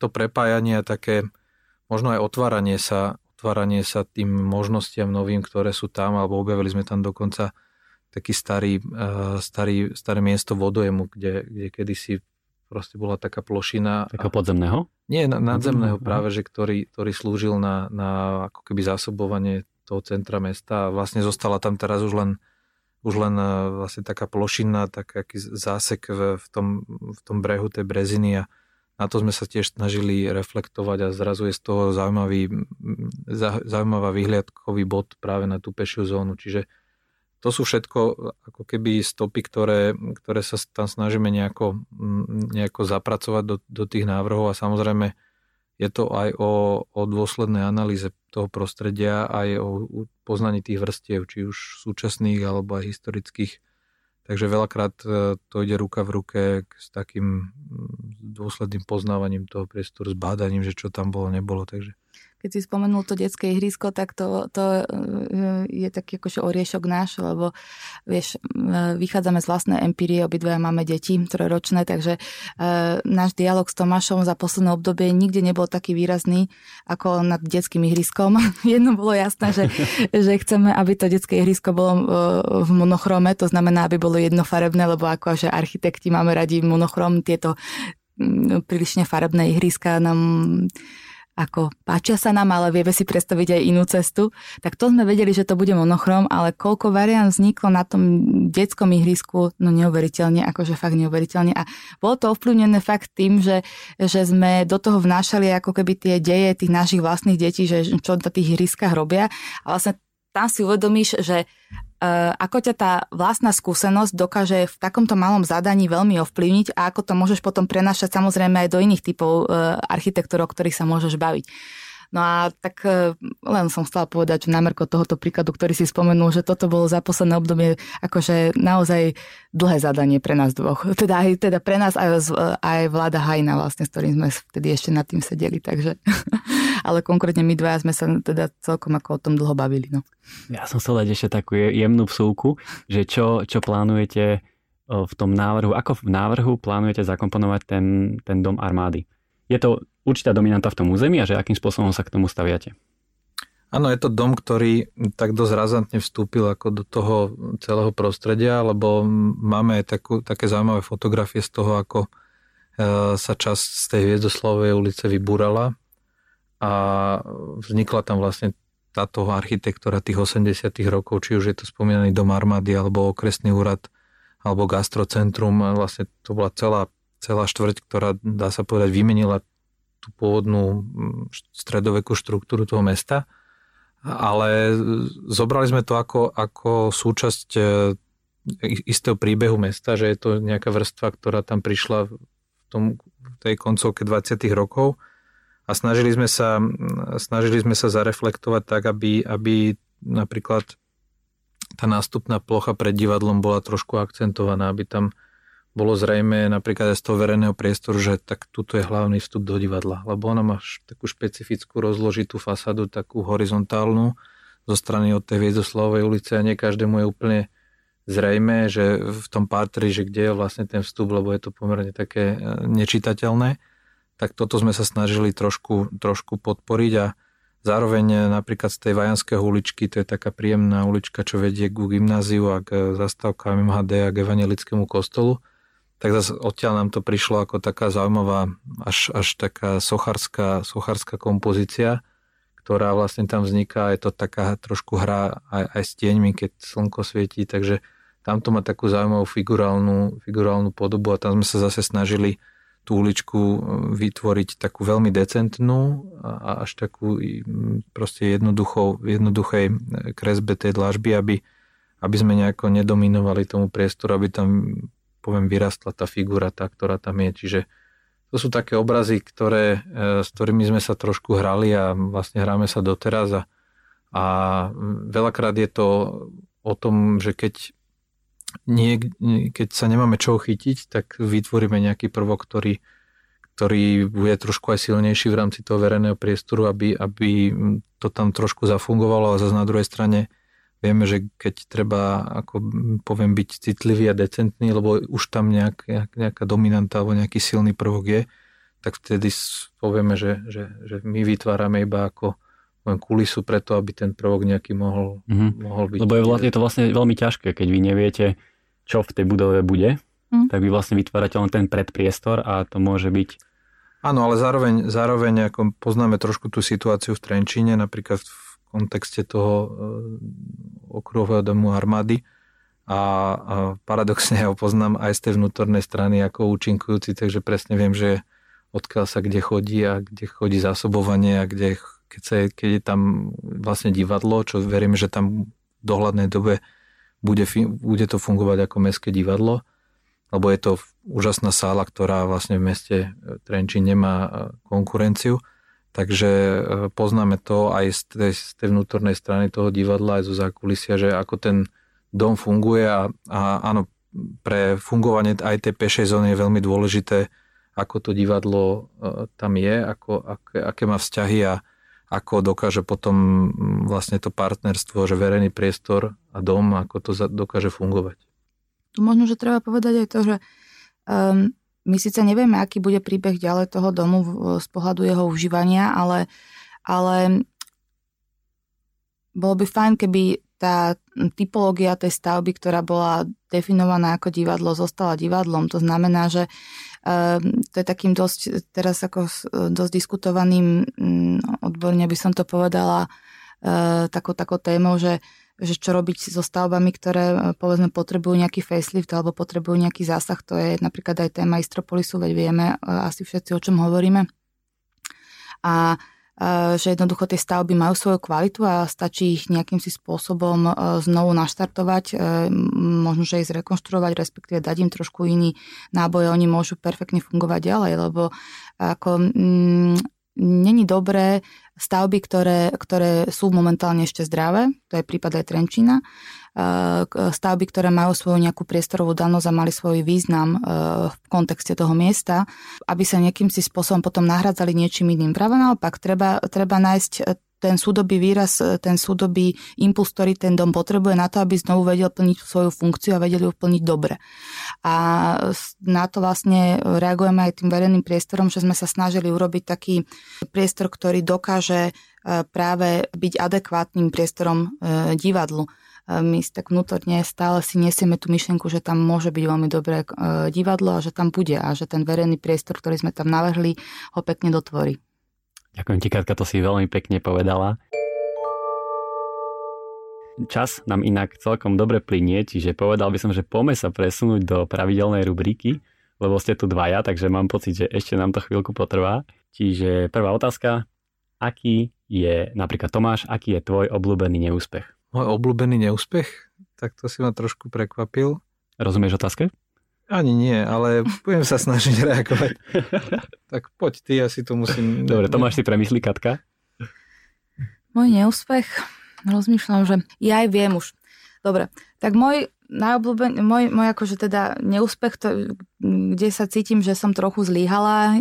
to prepájanie a také možno aj otváranie sa tým možnostiam novým, ktoré sú tam, alebo objavili sme tam dokonca taký staré miesto vodojemu, kde kedysi proste bola taká plošina. Taká podzemného? Nie, nadzemného práve, že ktorý slúžil na ako keby zásobovanie toho centra mesta a vlastne zostala tam teraz už len vlastne taká plošina, taký zásek v tom brehu tej Breziny a na to sme sa tiež snažili reflektovať a zrazu je z toho zaujímavá vyhliadkový bod práve na tú pešiu zónu, čiže to sú všetko ako keby stopy, ktoré sa tam snažíme nejako zapracovať do tých návrhov a samozrejme je to aj o dôslednej analýze toho prostredia, aj o poznaní tých vrstiev, či už súčasných alebo aj historických. Takže veľakrát to ide ruka v ruke s takým dôsledným poznávaním toho priestoru, s bádaním, že čo tam bolo, nebolo. Takže keď si spomenul to detské ihrisko, tak to je taký akože oriešok náš, lebo vieš, vychádzame z vlastnej empírie, obidve máme deti, trojročné, takže náš dialog s Tomášom za posledné obdobie nikde nebol taký výrazný ako nad detským ihriskom. Jedno bolo jasné, že chceme, aby to detské ihrisko bolo v monochrome, to znamená, aby bolo jednofarebné, lebo akože architekti máme radi monochrom, tieto prílišne farebné ihriska nám ako páčia sa nám, ale vieme si predstaviť aj inú cestu, tak to sme vedeli, že to bude monochrom, ale koľko variant vzniklo na tom detskom ihrisku, no neuveriteľne, akože fakt neuveriteľne. A bolo to ovplyvnené fakt tým, že sme do toho vnášali ako keby tie deje tých našich vlastných detí, že čo na tých ihriskách robia. A vlastne tam si uvedomíš, že Ako ťa tá vlastná skúsenosť dokáže v takomto malom zadaní veľmi ovplyvniť a ako to môžeš potom prenášať samozrejme aj do iných typov architektúr, o ktorých sa môžeš baviť. No a tak len som chcela povedať, že námerko tohoto príkladu, ktorý si spomenul, že toto bolo za posledné obdobie akože naozaj dlhé zadanie pre nás dvoch. Teda pre nás aj Vlada Hajna vlastne, s ktorým sme vtedy ešte nad tým sedeli, takže... Ale konkrétne my dvaja sme sa teda celkom ako o tom dlho bavili, no. Ja som chcel dať ešte takú jemnú vsúku, že čo plánujete v tom návrhu, ako v návrhu plánujete zakomponovať ten dom armády. Je to určitá dominanta v tom území a že akým spôsobom sa k tomu staviate? Áno, je to dom, ktorý tak dosť razantne vstúpil ako do toho celého prostredia, lebo máme také zaujímavé fotografie z toho, ako sa časť z tej Hviezdoslavovej ulice vybúrala a vznikla tam vlastne táto architektúra tých 80. rokov, či už je to spomínaný dom armády, alebo okresný úrad, alebo gastrocentrum. Vlastne to bola celá štvrť, ktorá, dá sa povedať, vymenila tú pôvodnú stredovekú štruktúru toho mesta, ale zobrali sme to ako súčasť istého príbehu mesta, že je to nejaká vrstva, ktorá tam prišla v tej koncovke 20. rokov a snažili sme sa zareflektovať tak, aby napríklad tá nástupná plocha pred divadlom bola trošku akcentovaná, aby tam bolo zrejme napríklad aj z toho verejného priestoru, že tak tuto je hlavný vstup do divadla, lebo ona má takú špecifickú rozložitú fasádu, takú horizontálnu zo strany od tej Hviezdoslavovej ulice a nie každému je úplne zrejme, že v tom pátri, že kde je vlastne ten vstup, lebo je to pomerne také nečitateľné, tak toto sme sa snažili trošku podporiť a zároveň napríklad z tej Vajanského uličky, to je taká príjemná ulička, čo vedie ku gymnáziu a k zastávkám MHD a k evanjelickému kostolu, tak zase odtiaľ nám to prišlo ako taká zaujímavá, až taká socharská kompozícia, ktorá vlastne tam vzniká. Je to taká trošku hra aj s tieňmi, keď slnko svietí, takže tam to má takú zaujímavú figurálnu podobu a tam sme sa zase snažili tú uličku vytvoriť takú veľmi decentnú a až takú proste jednoduchej kresbe tej dlažby, aby sme nejako nedominovali tomu priestoru, aby tam vyrastla tá figura, ktorá tam je. Čiže to sú také obrazy, s ktorými sme sa trošku hrali a vlastne hráme sa doteraz. A veľakrát je to o tom, že keď sa nemáme čo chytiť, tak vytvoríme nejaký prvok, ktorý bude trošku aj silnejší v rámci toho verejného priestoru, aby to tam trošku zafungovalo a zase na druhej strane vieme, že keď treba, byť citlivý a decentný, lebo už tam nejaká dominanta alebo nejaký silný prvok je, tak vtedy povieme, že my vytvárame iba kulisu preto, aby ten prvok nejaký mohol byť. Lebo je to vlastne veľmi ťažké, keď vy neviete, čo v tej budove bude, tak vy vlastne vytvárate len ten predpriestor a to môže byť... Áno, ale zároveň poznáme trošku tú situáciu v Trenčíne, napríklad v kontexte toho okruhového domu armády a paradoxne ja ho poznám aj z tej vnútornej strany ako účinkujúci, takže presne viem, že odkiaľ sa kde chodí a kde chodí zásobovanie a kde, keď je tam vlastne divadlo, čo verím, že tam v dohľadnej dobe bude to fungovať ako mestské divadlo, lebo je to úžasná sála, ktorá vlastne v meste Trenčín nemá konkurenciu. Takže poznáme to aj z tej vnútornej strany toho divadla, aj zo zákulisia, že ako ten dom funguje a áno, pre fungovanie aj tej pešej zóny je veľmi dôležité, ako to divadlo tam je, aké má vzťahy a ako dokáže potom vlastne to partnerstvo, že verejný priestor a dom, ako to dokáže fungovať. Tu možno, že treba povedať aj to, že... My síce nevieme, aký bude príbeh ďalej toho domu z pohľadu jeho užívania, ale bolo by fajn, keby tá typológia tej stavby, ktorá bola definovaná ako divadlo, zostala divadlom. To znamená, že to je takým dosť, teraz ako dosť diskutovaným, odborne by som to povedala, takou témou, že čo robiť so stavbami, ktoré povedzme potrebujú nejaký facelift alebo potrebujú nejaký zásah. To je napríklad aj téma Istrópolisu, veď vieme asi všetci, o čom hovoríme. A že jednoducho tie stavby majú svoju kvalitu a stačí ich nejakým si spôsobom znovu naštartovať, možno, že ich zrekonštruovať, respektíve dať im trošku iný náboj, oni môžu perfektne fungovať ďalej, lebo ako není dobré stavby, ktoré sú momentálne ešte zdravé, to je prípad aj Trenčína, stavby, ktoré majú svoju nejakú priestorovú danosť a mali svoj význam v kontexte toho miesta, aby sa nejakým si spôsobom potom nahradzali niečím iným. Práve naopak, treba nájsť ten súdobý výraz, ten súdobý impuls, ktorý ten dom potrebuje na to, aby znovu vedel plniť svoju funkciu a vedel ju plniť dobre. A na to vlastne reagujeme aj tým verejným priestorom, že sme sa snažili urobiť taký priestor, ktorý dokáže práve byť adekvátnym priestorom divadlu. My tak vnútorne stále si nesieme tú myšlienku, že tam môže byť veľmi dobré divadlo a že tam bude a že ten verejný priestor, ktorý sme tam navrhli, ho pekne dotvorí. Ďakujem ti, Katka, to si veľmi pekne povedala. Čas nám inak celkom dobre plinie, čiže povedal by som, že poďme sa presunúť do pravidelnej rubriky, lebo ste tu dvaja, takže mám pocit, že ešte nám to chvíľku potrvá. Čiže prvá otázka, aký je, napríklad Tomáš, aký je tvoj obľúbený neúspech? Môj obľúbený neúspech? Tak to si ma trošku prekvapil. Rozumieš otázke? Ani nie, ale budem sa snažiť reagovať. Tak poď ty, ja si to musím... Dobre, Tomáš, si premyslí, Katka. Môj neúspech? Rozmýšľam, že ja aj viem už. Dobre, tak môj najobľúbený, môj akože teda neúspech, to, kde sa cítim, že som trochu zlyhala,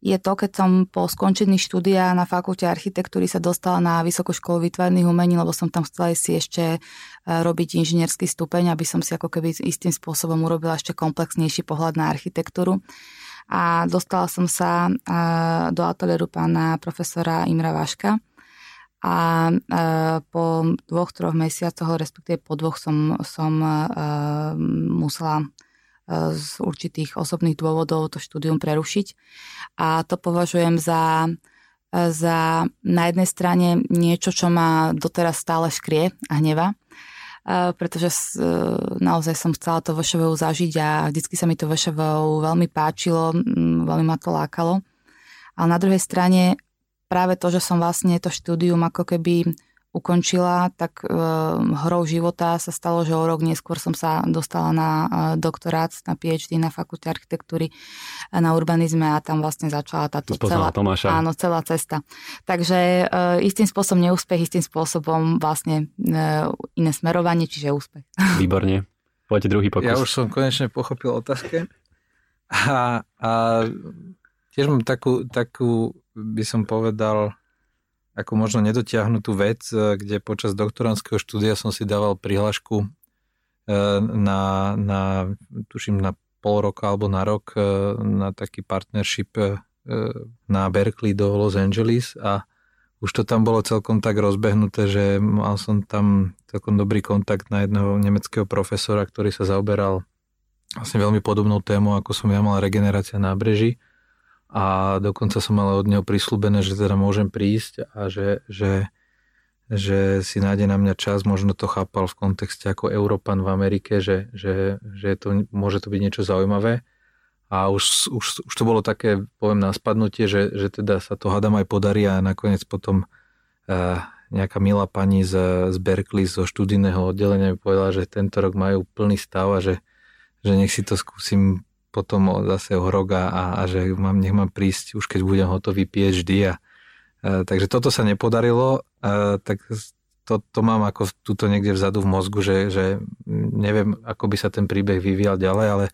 je to, keď som po skončení štúdia na Fakulte architektúry sa dostala na Vysokú školu výtvarných umení, lebo som tam chcela si ešte robiť inžinierský stupeň, aby som si ako keby istým spôsobom urobila ešte komplexnejší pohľad na architektúru. A dostala som sa do ateliéru pána profesora Imra Váška. A po 2-3 mesiacoch, respektíve po 2 som musela z určitých osobných dôvodov to štúdium prerušiť. A to považujem za na jednej strane niečo, čo ma doteraz stále škrie a hnevá, pretože naozaj som chcela to VŠVU zažiť a vždycky sa mi to VŠVU veľmi páčilo, veľmi ma to lákalo. Ale na druhej strane práve to, že som vlastne to štúdium ako keby ukončila, tak hrou života sa stalo, že o rok neskôr som sa dostala na doktorát, na PhD na Fakulte architektúry na urbanizme a tam vlastne začala táto celá cesta. Takže istým spôsobom neúspech, istým spôsobom vlastne iné smerovanie, čiže úspech. Výborne. Poďte druhý pokus. Ja už som konečne pochopil otázky. A tiež mám takú, by som povedal, ako možno nedotiahnutú vec, kde počas doktorandského štúdia som si dával prihlášku na tuším na pol roka alebo na rok na taký partnership na Berkeley do Los Angeles a už to tam bolo celkom tak rozbehnuté, že mal som tam celkom dobrý kontakt na jedného nemeckého profesora, ktorý sa zaoberal vlastne veľmi podobnou tému, ako som ja mal, regenerácia nábreží. A dokonca som ale od neho prisľúbené, že teda môžem prísť a že si nájde na mňa čas, možno to chápal v kontexte ako Európan v Amerike, že to, môže to byť niečo zaujímavé. A už to bolo také, poviem, na spadnutie, že teda sa to hádam aj podarí a nakoniec potom nejaká milá pani z Berkeley, zo študijného oddelenia mi povedala, že tento rok majú plný stav a že nech si to skúsim potom zase o rok a že nech mám prísť, už keď budem hotový PhD. Takže toto sa nepodarilo, tak to mám ako tuto niekde vzadu v mozgu, že neviem, ako by sa ten príbeh vyvíjal ďalej, ale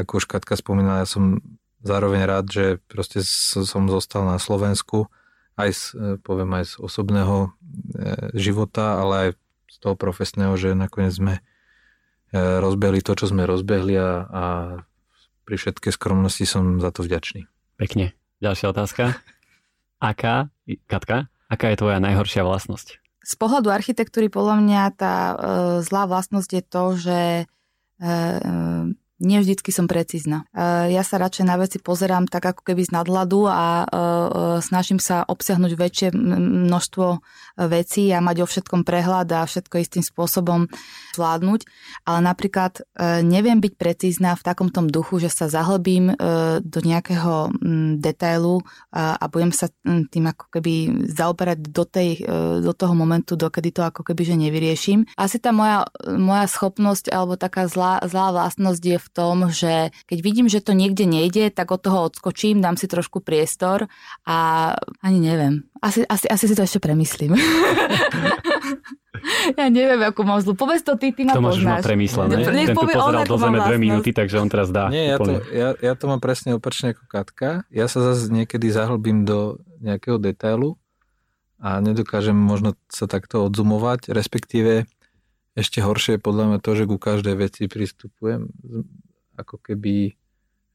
ako už Katka spomínala, ja som zároveň rád, že proste som zostal na Slovensku, aj z osobného života, ale aj z toho profesného, že nakoniec sme rozbehli to, čo sme rozbehli a pri všetkej skromnosti som za to vďačný. Pekne. Ďalšia otázka. Katka, aká je tvoja najhoršia vlastnosť? Z pohľadu architektúry podľa mňa tá zlá vlastnosť je to, že Nevždycky som precízna. Ja sa radšej na veci pozerám tak ako keby z nadhľadu a snažím sa obsiahnuť väčšie množstvo vecí a mať o všetkom prehľad a všetko istým spôsobom zvládnuť. Ale napríklad neviem byť precízna v takom tom duchu, že sa zahlbím do nejakého detailu a budem sa tým ako keby zaoberať do toho momentu, dokedy to ako keby že nevyriešim. Asi tá moja schopnosť alebo taká zlá vlastnosť je v tom, že keď vidím, že to niekde nejde, tak od toho odskočím, dám si trošku priestor a ani neviem. Asi si to ešte premyslím. Ja neviem, akú mám zlu. Povedz to ty ma poznáš. To máš už premyslené. Ten tu pozeral do zeme 2 minúty, takže on teraz dá. Nie, ja to mám presne opačne ako Katka. Ja sa zase niekedy zahlbím do nejakého detailu a nedokážem možno sa takto odzumovať, respektíve ešte horšie je podľa mňa to, že ku každej veci pristupujem ako keby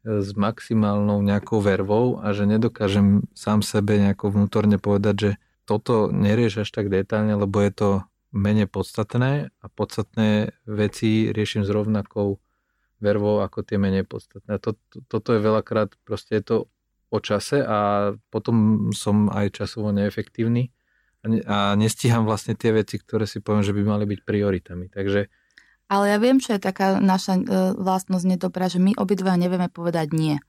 s maximálnou nejakou vervou a že nedokážem sám sebe nejako vnútorne povedať, že toto nerieš až tak detailne, lebo je to menej podstatné a podstatné veci riešim s rovnakou vervou ako tie menej podstatné. Toto je veľakrát, proste je to o čase a potom som aj časovo neefektívny a nestíham vlastne tie veci, ktoré si poviem, že by mali byť prioritami. Takže... Ale ja viem, čo je taká naša vlastnosť nedobrá, že my obidva nevieme povedať nie.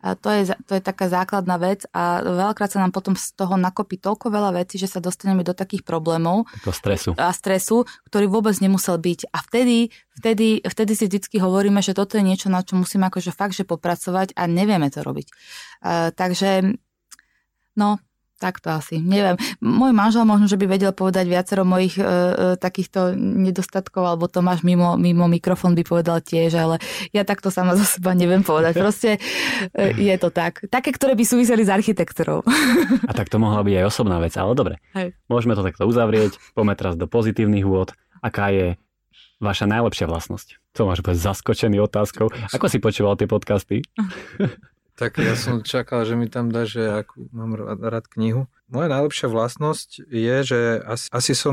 A to je taká základná vec a veľakrát sa nám potom z toho nakopí toľko veľa vecí, že sa dostaneme do takých problémov a stresu, ktorý vôbec nemusel byť. A vtedy si vždycky hovoríme, že toto je niečo, na čo musíme akože fakt, že popracovať a nevieme to robiť. Takže no... Tak to asi, neviem. Môj manžel možno, že by vedel povedať viacero mojich takýchto nedostatkov, alebo Tomáš mimo mikrofón by povedal tiež, ale ja takto sama za seba neviem povedať. Proste je to tak. Také, ktoré by súviseli s architektúrou. A tak to mohla byť aj osobná vec, ale dobre. Hej. Môžeme to takto uzavrieť, poďme teraz do pozitívnych úvod. Aká je vaša najlepšia vlastnosť? Tomáš bude zaskočený otázkou. Ako si počúval tie podcasty? Tak ja som čakal, že mi tam dá, že akú mám rád knihu. Moja najlepšia vlastnosť je, že asi som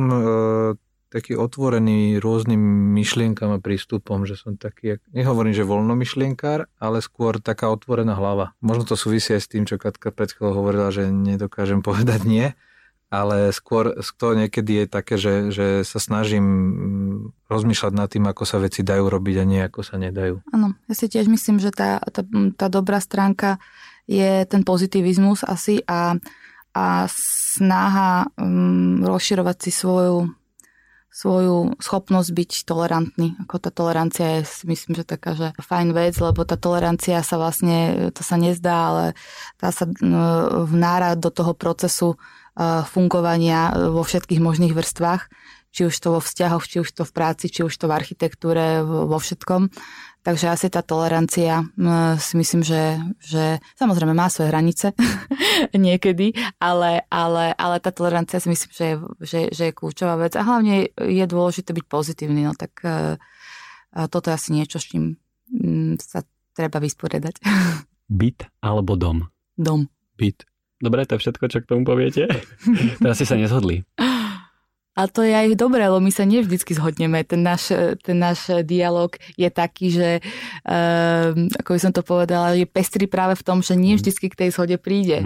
taký otvorený rôznym myšlienkam a prístupom, že som taký, nehovorím, že voľnomyšlienkár, ale skôr taká otvorená hlava. Možno to súvisí aj s tým, čo Katka pred chvíľou hovorila, že nedokážem povedať nie, ale skôr to niekedy je také, že sa snažím rozmýšľať nad tým, ako sa veci dajú robiť a nie ako sa nedajú. Áno, ja si tiež myslím, že tá dobrá stránka je ten pozitivizmus asi a snaha rozširovať si svoju schopnosť byť tolerantný. Ako tá tolerancia je, myslím, že taká, že fajn vec, lebo tá tolerancia sa vlastne, to sa nezdá, ale tá sa vnára do toho procesu fungovania vo všetkých možných vrstvách, či už to vo vzťahoch, či už to v práci, či už to v architektúre, vo všetkom. Takže asi tá tolerancia si myslím, že samozrejme má svoje hranice niekedy, ale tá tolerancia si myslím, že je kľúčová vec a hlavne je dôležité byť pozitívny. No tak toto je asi niečo, s čím sa treba vysporiadať. Byt alebo dom? Dom. Byt. Dobre, to je všetko, čo k tomu poviete. Teraz ste sa nezhodli. A to je aj dobré, lebo my sa nevždycky zhodneme. Ten náš dialog je taký, že ako by som to povedala, je pestrý práve v tom, že nevždycky k tej zhode príde.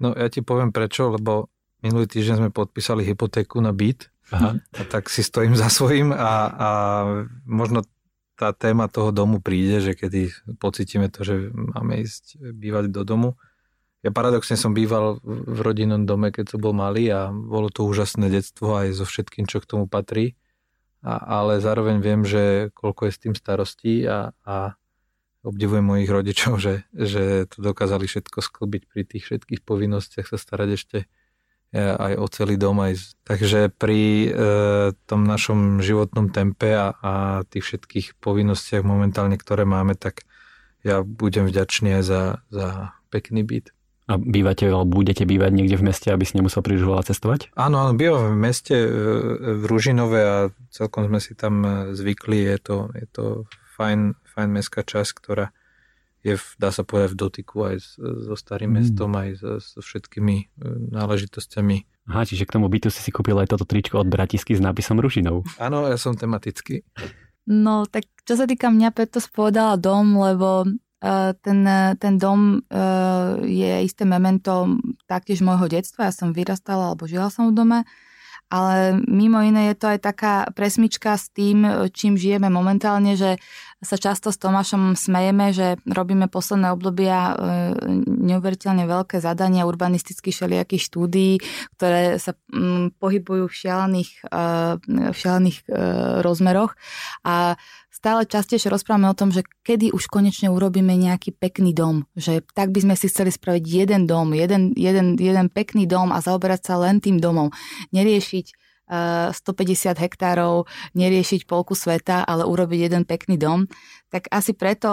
No ja ti poviem prečo, lebo minulý týždeň sme podpísali hypotéku na byt. Aha. A tak si stojím za svojím a možno tá téma toho domu príde, že kedy pocítime to, že máme ísť bývať do domu. Ja paradoxne som býval v rodinnom dome, keď som bol malý a bolo to úžasné detstvo aj so všetkým, čo k tomu patrí. Ale zároveň viem, že koľko je s tým starostí a obdivujem mojich rodičov, že to dokázali všetko sklbiť pri tých všetkých povinnostiach sa starať ešte aj o celý dom. Takže pri tom našom životnom tempe a tých všetkých povinnostiach momentálne, ktoré máme, tak ja budem vďačný aj za pekný byt. A bývate, alebo budete bývať niekde v meste, aby si nemusel príliš veľa cestovať? Áno, bývam v meste v Ružinove a celkom sme si tam zvykli. Je to fajn mestská časť, ktorá je, dá sa povedať, v dotyku aj so starým mestom, aj so všetkými náležitosťami. Aha, čiže k tomu bytu si kúpil aj toto tričko od Bratisky s nápisom Ružinov. Áno, ja som tematický. No tak čo sa týka mňa, preto spovedala dom, lebo ten dom je isté memento taktiež môjho detstva. Ja som vyrastala alebo žila som v dome, ale mimo iné je to aj taká presmička s tým, čím žijeme momentálne, že sa často s Tomášom smejeme, že robíme posledné obdobia neuveriteľne veľké zadania urbanistických všelijakých štúdií, ktoré sa pohybujú v šialených rozmeroch, a stále častejšie rozprávame o tom, že kedy už konečne urobíme nejaký pekný dom. Že tak by sme si chceli spraviť jeden dom, jeden pekný dom a zaoberať sa len tým domom. Neriešiť 150 hektárov, neriešiť polku sveta, ale urobiť jeden pekný dom. Tak asi preto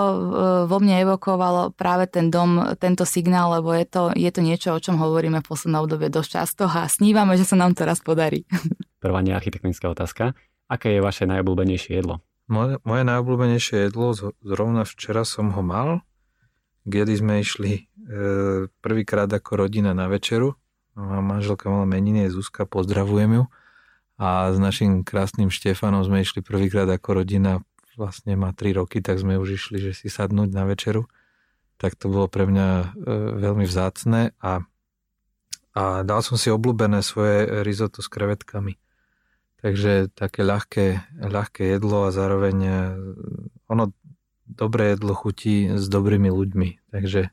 vo mne evokovalo práve ten dom, tento signál, lebo je to niečo, o čom hovoríme v poslednom období dosť často a snívame, že sa nám to raz podarí. Prvá nearchitektonická otázka. Aké je vaše najobľúbenejšie jedlo? Moje najobľúbenejšie jedlo, zrovna včera som ho mal, kedy sme išli prvýkrát ako rodina na večeru. Manželka mala meniny, je Zuzka, pozdravujem ju. A s našim krásnym Štefanom sme išli prvýkrát ako rodina, vlastne má 3 roky, tak sme už išli, že si sadnúť na večeru. Tak to bolo pre mňa veľmi vzácne a dal som si obľúbené svoje risotto s krevetkami. Takže také ľahké jedlo a zároveň ono dobré jedlo chutí s dobrými ľuďmi. Takže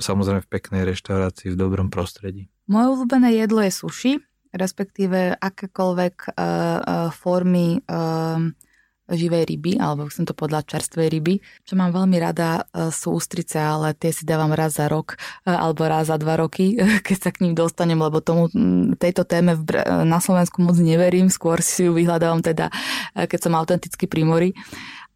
samozrejme v peknej reštaurácii, v dobrom prostredí. Moje obľúbené jedlo je sushi, respektíve akékoľvek formy živej ryby, alebo som to podľa čerstvej ryby. Čo mám veľmi rada sú ústrice, ale tie si dávam raz za rok alebo raz za 2 roky, keď sa k ním dostanem, lebo tejto téme na Slovensku moc neverím, skôr si ju vyhľadávam teda, keď som autenticky pri mori.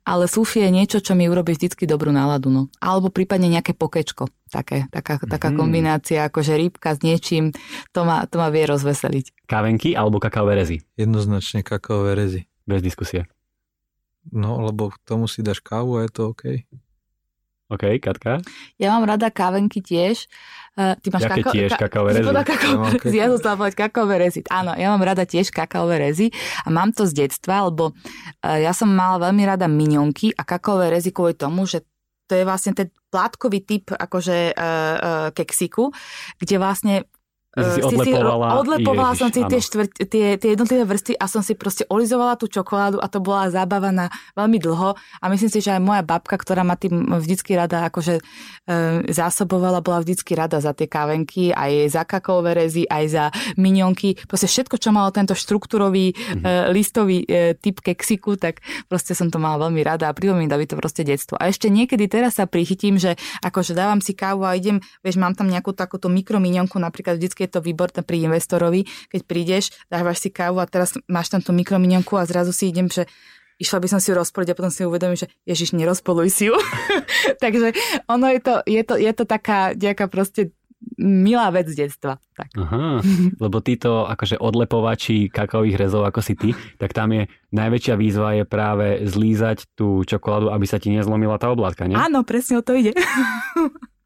Ale sushi je niečo, čo mi urobí vždycky dobrú náladu. No. Alebo prípadne nejaké pokečko. Taká kombinácia, akože rybka s niečím, to ma vie rozveseliť. Kávenky alebo kakaové rezy? Jednoznačne kakaové rezy. Bez diskusie. No, lebo k tomu si dáš kávu a je to OK. OK, Katka? Ja mám rada kávenky tiež. Ty máš kakaové rezy. Ja som chcela povedať kakaové rezy. Áno, ja mám rada tiež kakaové rezy a mám to z detstva, lebo ja som mala veľmi rada minionky a kakaové rezy kvôli tomu, že to je vlastne ten plátkový typ akože keksiku, kde vlastne odlepovala som si tie jednotlivé vrstvy a som si proste olizovala tú čokoládu a to bola zábava na veľmi dlho a myslím si, že aj moja babka, ktorá ma tým vždycky rada akože zásobovala, bola vždycky rada za tie kávenky, aj za kakaové rezy, aj za minionky, proste všetko, čo malo tento štruktúrový listový typ keksiku, tak proste som to mala veľmi rada a pripomína mi to proste detstvo. A ešte niekedy teraz sa prichytím, že akože dávam si kávu a idem, vieš, mám tam nejakú takúto mikrominionku, napríklad vždycky je to výborné pri investorovi, keď prídeš, dávaš si kávu a teraz máš tam tú mikrominionku a zrazu si idem, že išla by som si ju rozpoliť a potom si uvedomím, že ježiš, nerozpoluj si ju. Takže ono je to taká nejaká proste milá vec z detstva. Tak. Aha, lebo títo akože odlepovači kakaových rezov ako si ty, tak tam je najväčšia výzva je práve zlízať tú čokoládu, aby sa ti nezlomila tá oblátka, nie? Áno, presne o to ide.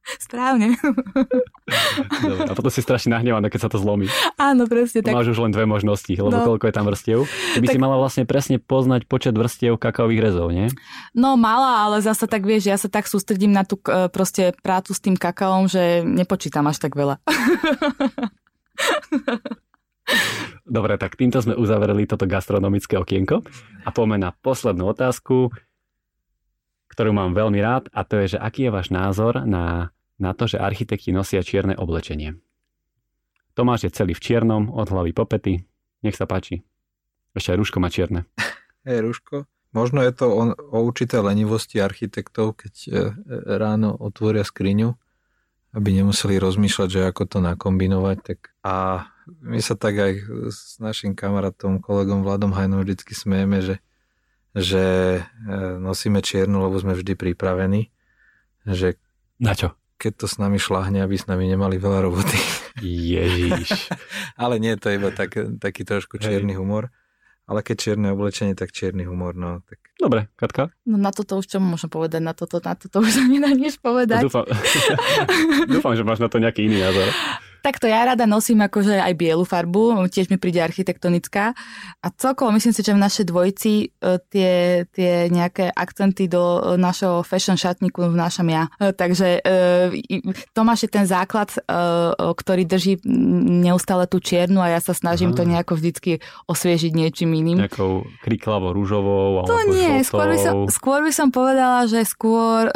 Správne. Dobre, a potom si strašne nahnevaná, keď sa to zlomí. Áno, presne. Tak. Máš už len 2 možnosti, lebo koľko je tam vrstiev. Ty by si mala vlastne presne poznať počet vrstiev kakaových rezov, nie? No mala, ale zasa tak vieš, ja sa tak sústredím na tú proste prácu s tým kakaom, že nepočítam až tak veľa. Dobre, tak týmto sme uzavreli toto gastronomické okienko a poďme na poslednú otázku, ktorú mám veľmi rád, a to je, že aký je váš názor na to, že architekti nosia čierne oblečenie. Tomáš je celý v čiernom, od hlavy po pety. Nech sa páči. Ešte aj Ruško má čierne. Hej, Ruško. Možno je to o určitej lenivosti architektov, keď ráno otvoria skriňu, aby nemuseli rozmýšľať, že ako to nakombinovať. Tak. A my sa tak aj s našim kamarátom, kolegom Vladom Hajnom vždycky smejeme, že nosíme čiernu, lebo sme vždy pripravení. Že na čo? Keď to s nami šláhne, aby s nami nemali veľa roboty. Ježiš. Ale nie, to je iba taký trošku čierny humor. Ale keď čierne oblečenie, tak čierny humor. No, tak. Dobre, Katka? No na toto už čo môžem povedať? Na toto už sa nenájdeš povedať. Dúfam, že máš na to nejaký iný názor. Takto ja rada nosím akože aj bielu farbu, tiež mi príde architektonická. A celkovo myslím si, že v našej dvojici tie nejaké akcenty do našho fashion šatníku vnášam ja. Takže Tomáš je ten základ, ktorý drží neustále tú čiernu a ja sa snažím to nejako vždycky osviežiť niečím iným. Nejakou kriklavo rúžovou. To nie, skôr by som povedala, že skôr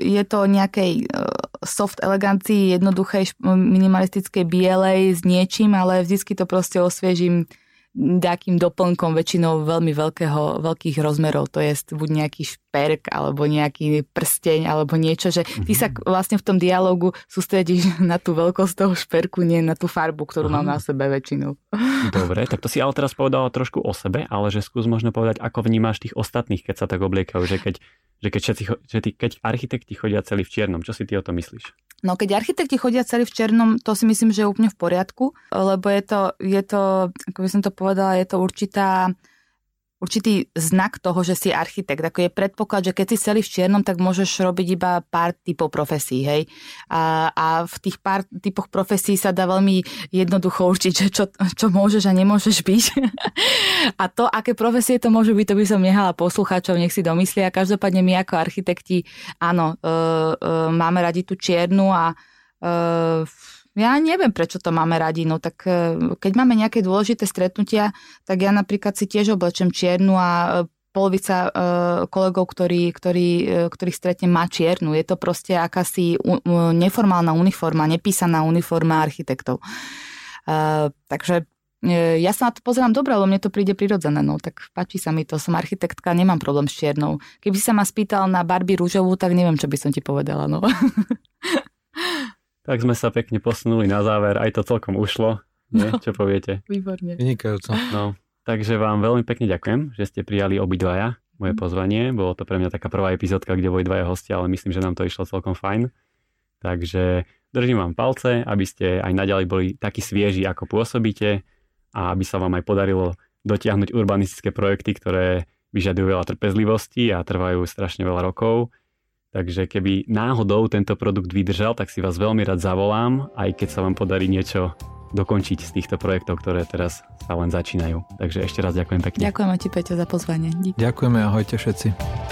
je to nejakej soft elegancii, jednoduchej, minimalistickej bielej s niečím, ale vždycky to proste osviežím nejakým doplnkom väčšinou veľkých rozmerov, to je buď nejaký šperk, alebo nejaký prsteň, alebo niečo, že ty sa vlastne v tom dialógu sústredíš na tú veľkosť toho šperku, nie na tú farbu, ktorú mám na sebe väčšinou. Dobre, tak to si ale teraz povedala trošku o sebe, ale že skús možno povedať, ako vnímaš tých ostatných, keď sa tak obliekajú, že keď architekti chodia celí v čiernom, čo si ty o to myslíš? No keď architekti chodia celí v čiernom, to si myslím, že je úplne v poriadku, lebo je to ako by som to povedala, je to určitý znak toho, že si architekt. Ako je predpoklad, že keď si celý v čiernom, tak môžeš robiť iba pár typov profesí, hej. A v tých pár typoch profesí sa dá veľmi jednoducho určiť, že čo môžeš a nemôžeš byť. A to, aké profesie to môžu byť, to by som nehala poslucháčov, nech si domyslia. Každopádne my ako architekti, áno, máme radi tú čiernu a ja neviem, prečo to máme radi, no tak keď máme nejaké dôležité stretnutia, tak ja napríklad si tiež oblečem čiernu a polovica kolegov, ktorých stretnem, má čiernu. Je to proste akási neformálna uniforma, nepísaná uniforma architektov. Takže ja sa na to pozerám dobre, lebo mne to príde prirodzené, no tak páči sa mi to, som architektka, nemám problém s čiernou. Keby si sa ma spýtal na Barbie rúžovú, tak neviem, čo by som ti povedala, no. Tak sme sa pekne posunuli na záver, aj to celkom ušlo, nie? Čo poviete? Výborne. Vynikajúco. No, takže vám veľmi pekne ďakujem, že ste prijali obidvaja moje pozvanie, bolo to pre mňa taká prvá epizódka, kde boli dvaja hostia, ale myslím, že nám to išlo celkom fajn. Takže držím vám palce, aby ste aj naďalej boli takí svieži, ako pôsobíte a aby sa vám aj podarilo dotiahnuť urbanistické projekty, ktoré vyžadujú veľa trpezlivosti a trvajú strašne veľa rokov. Takže keby náhodou tento produkt vydržal, tak si vás veľmi rád zavolám, aj keď sa vám podarí niečo dokončiť z týchto projektov, ktoré teraz sa len začínajú. Takže ešte raz ďakujem pekne. Ďakujem ti, Peťo, za pozvanie. Díky. Ďakujeme, ahojte všetci.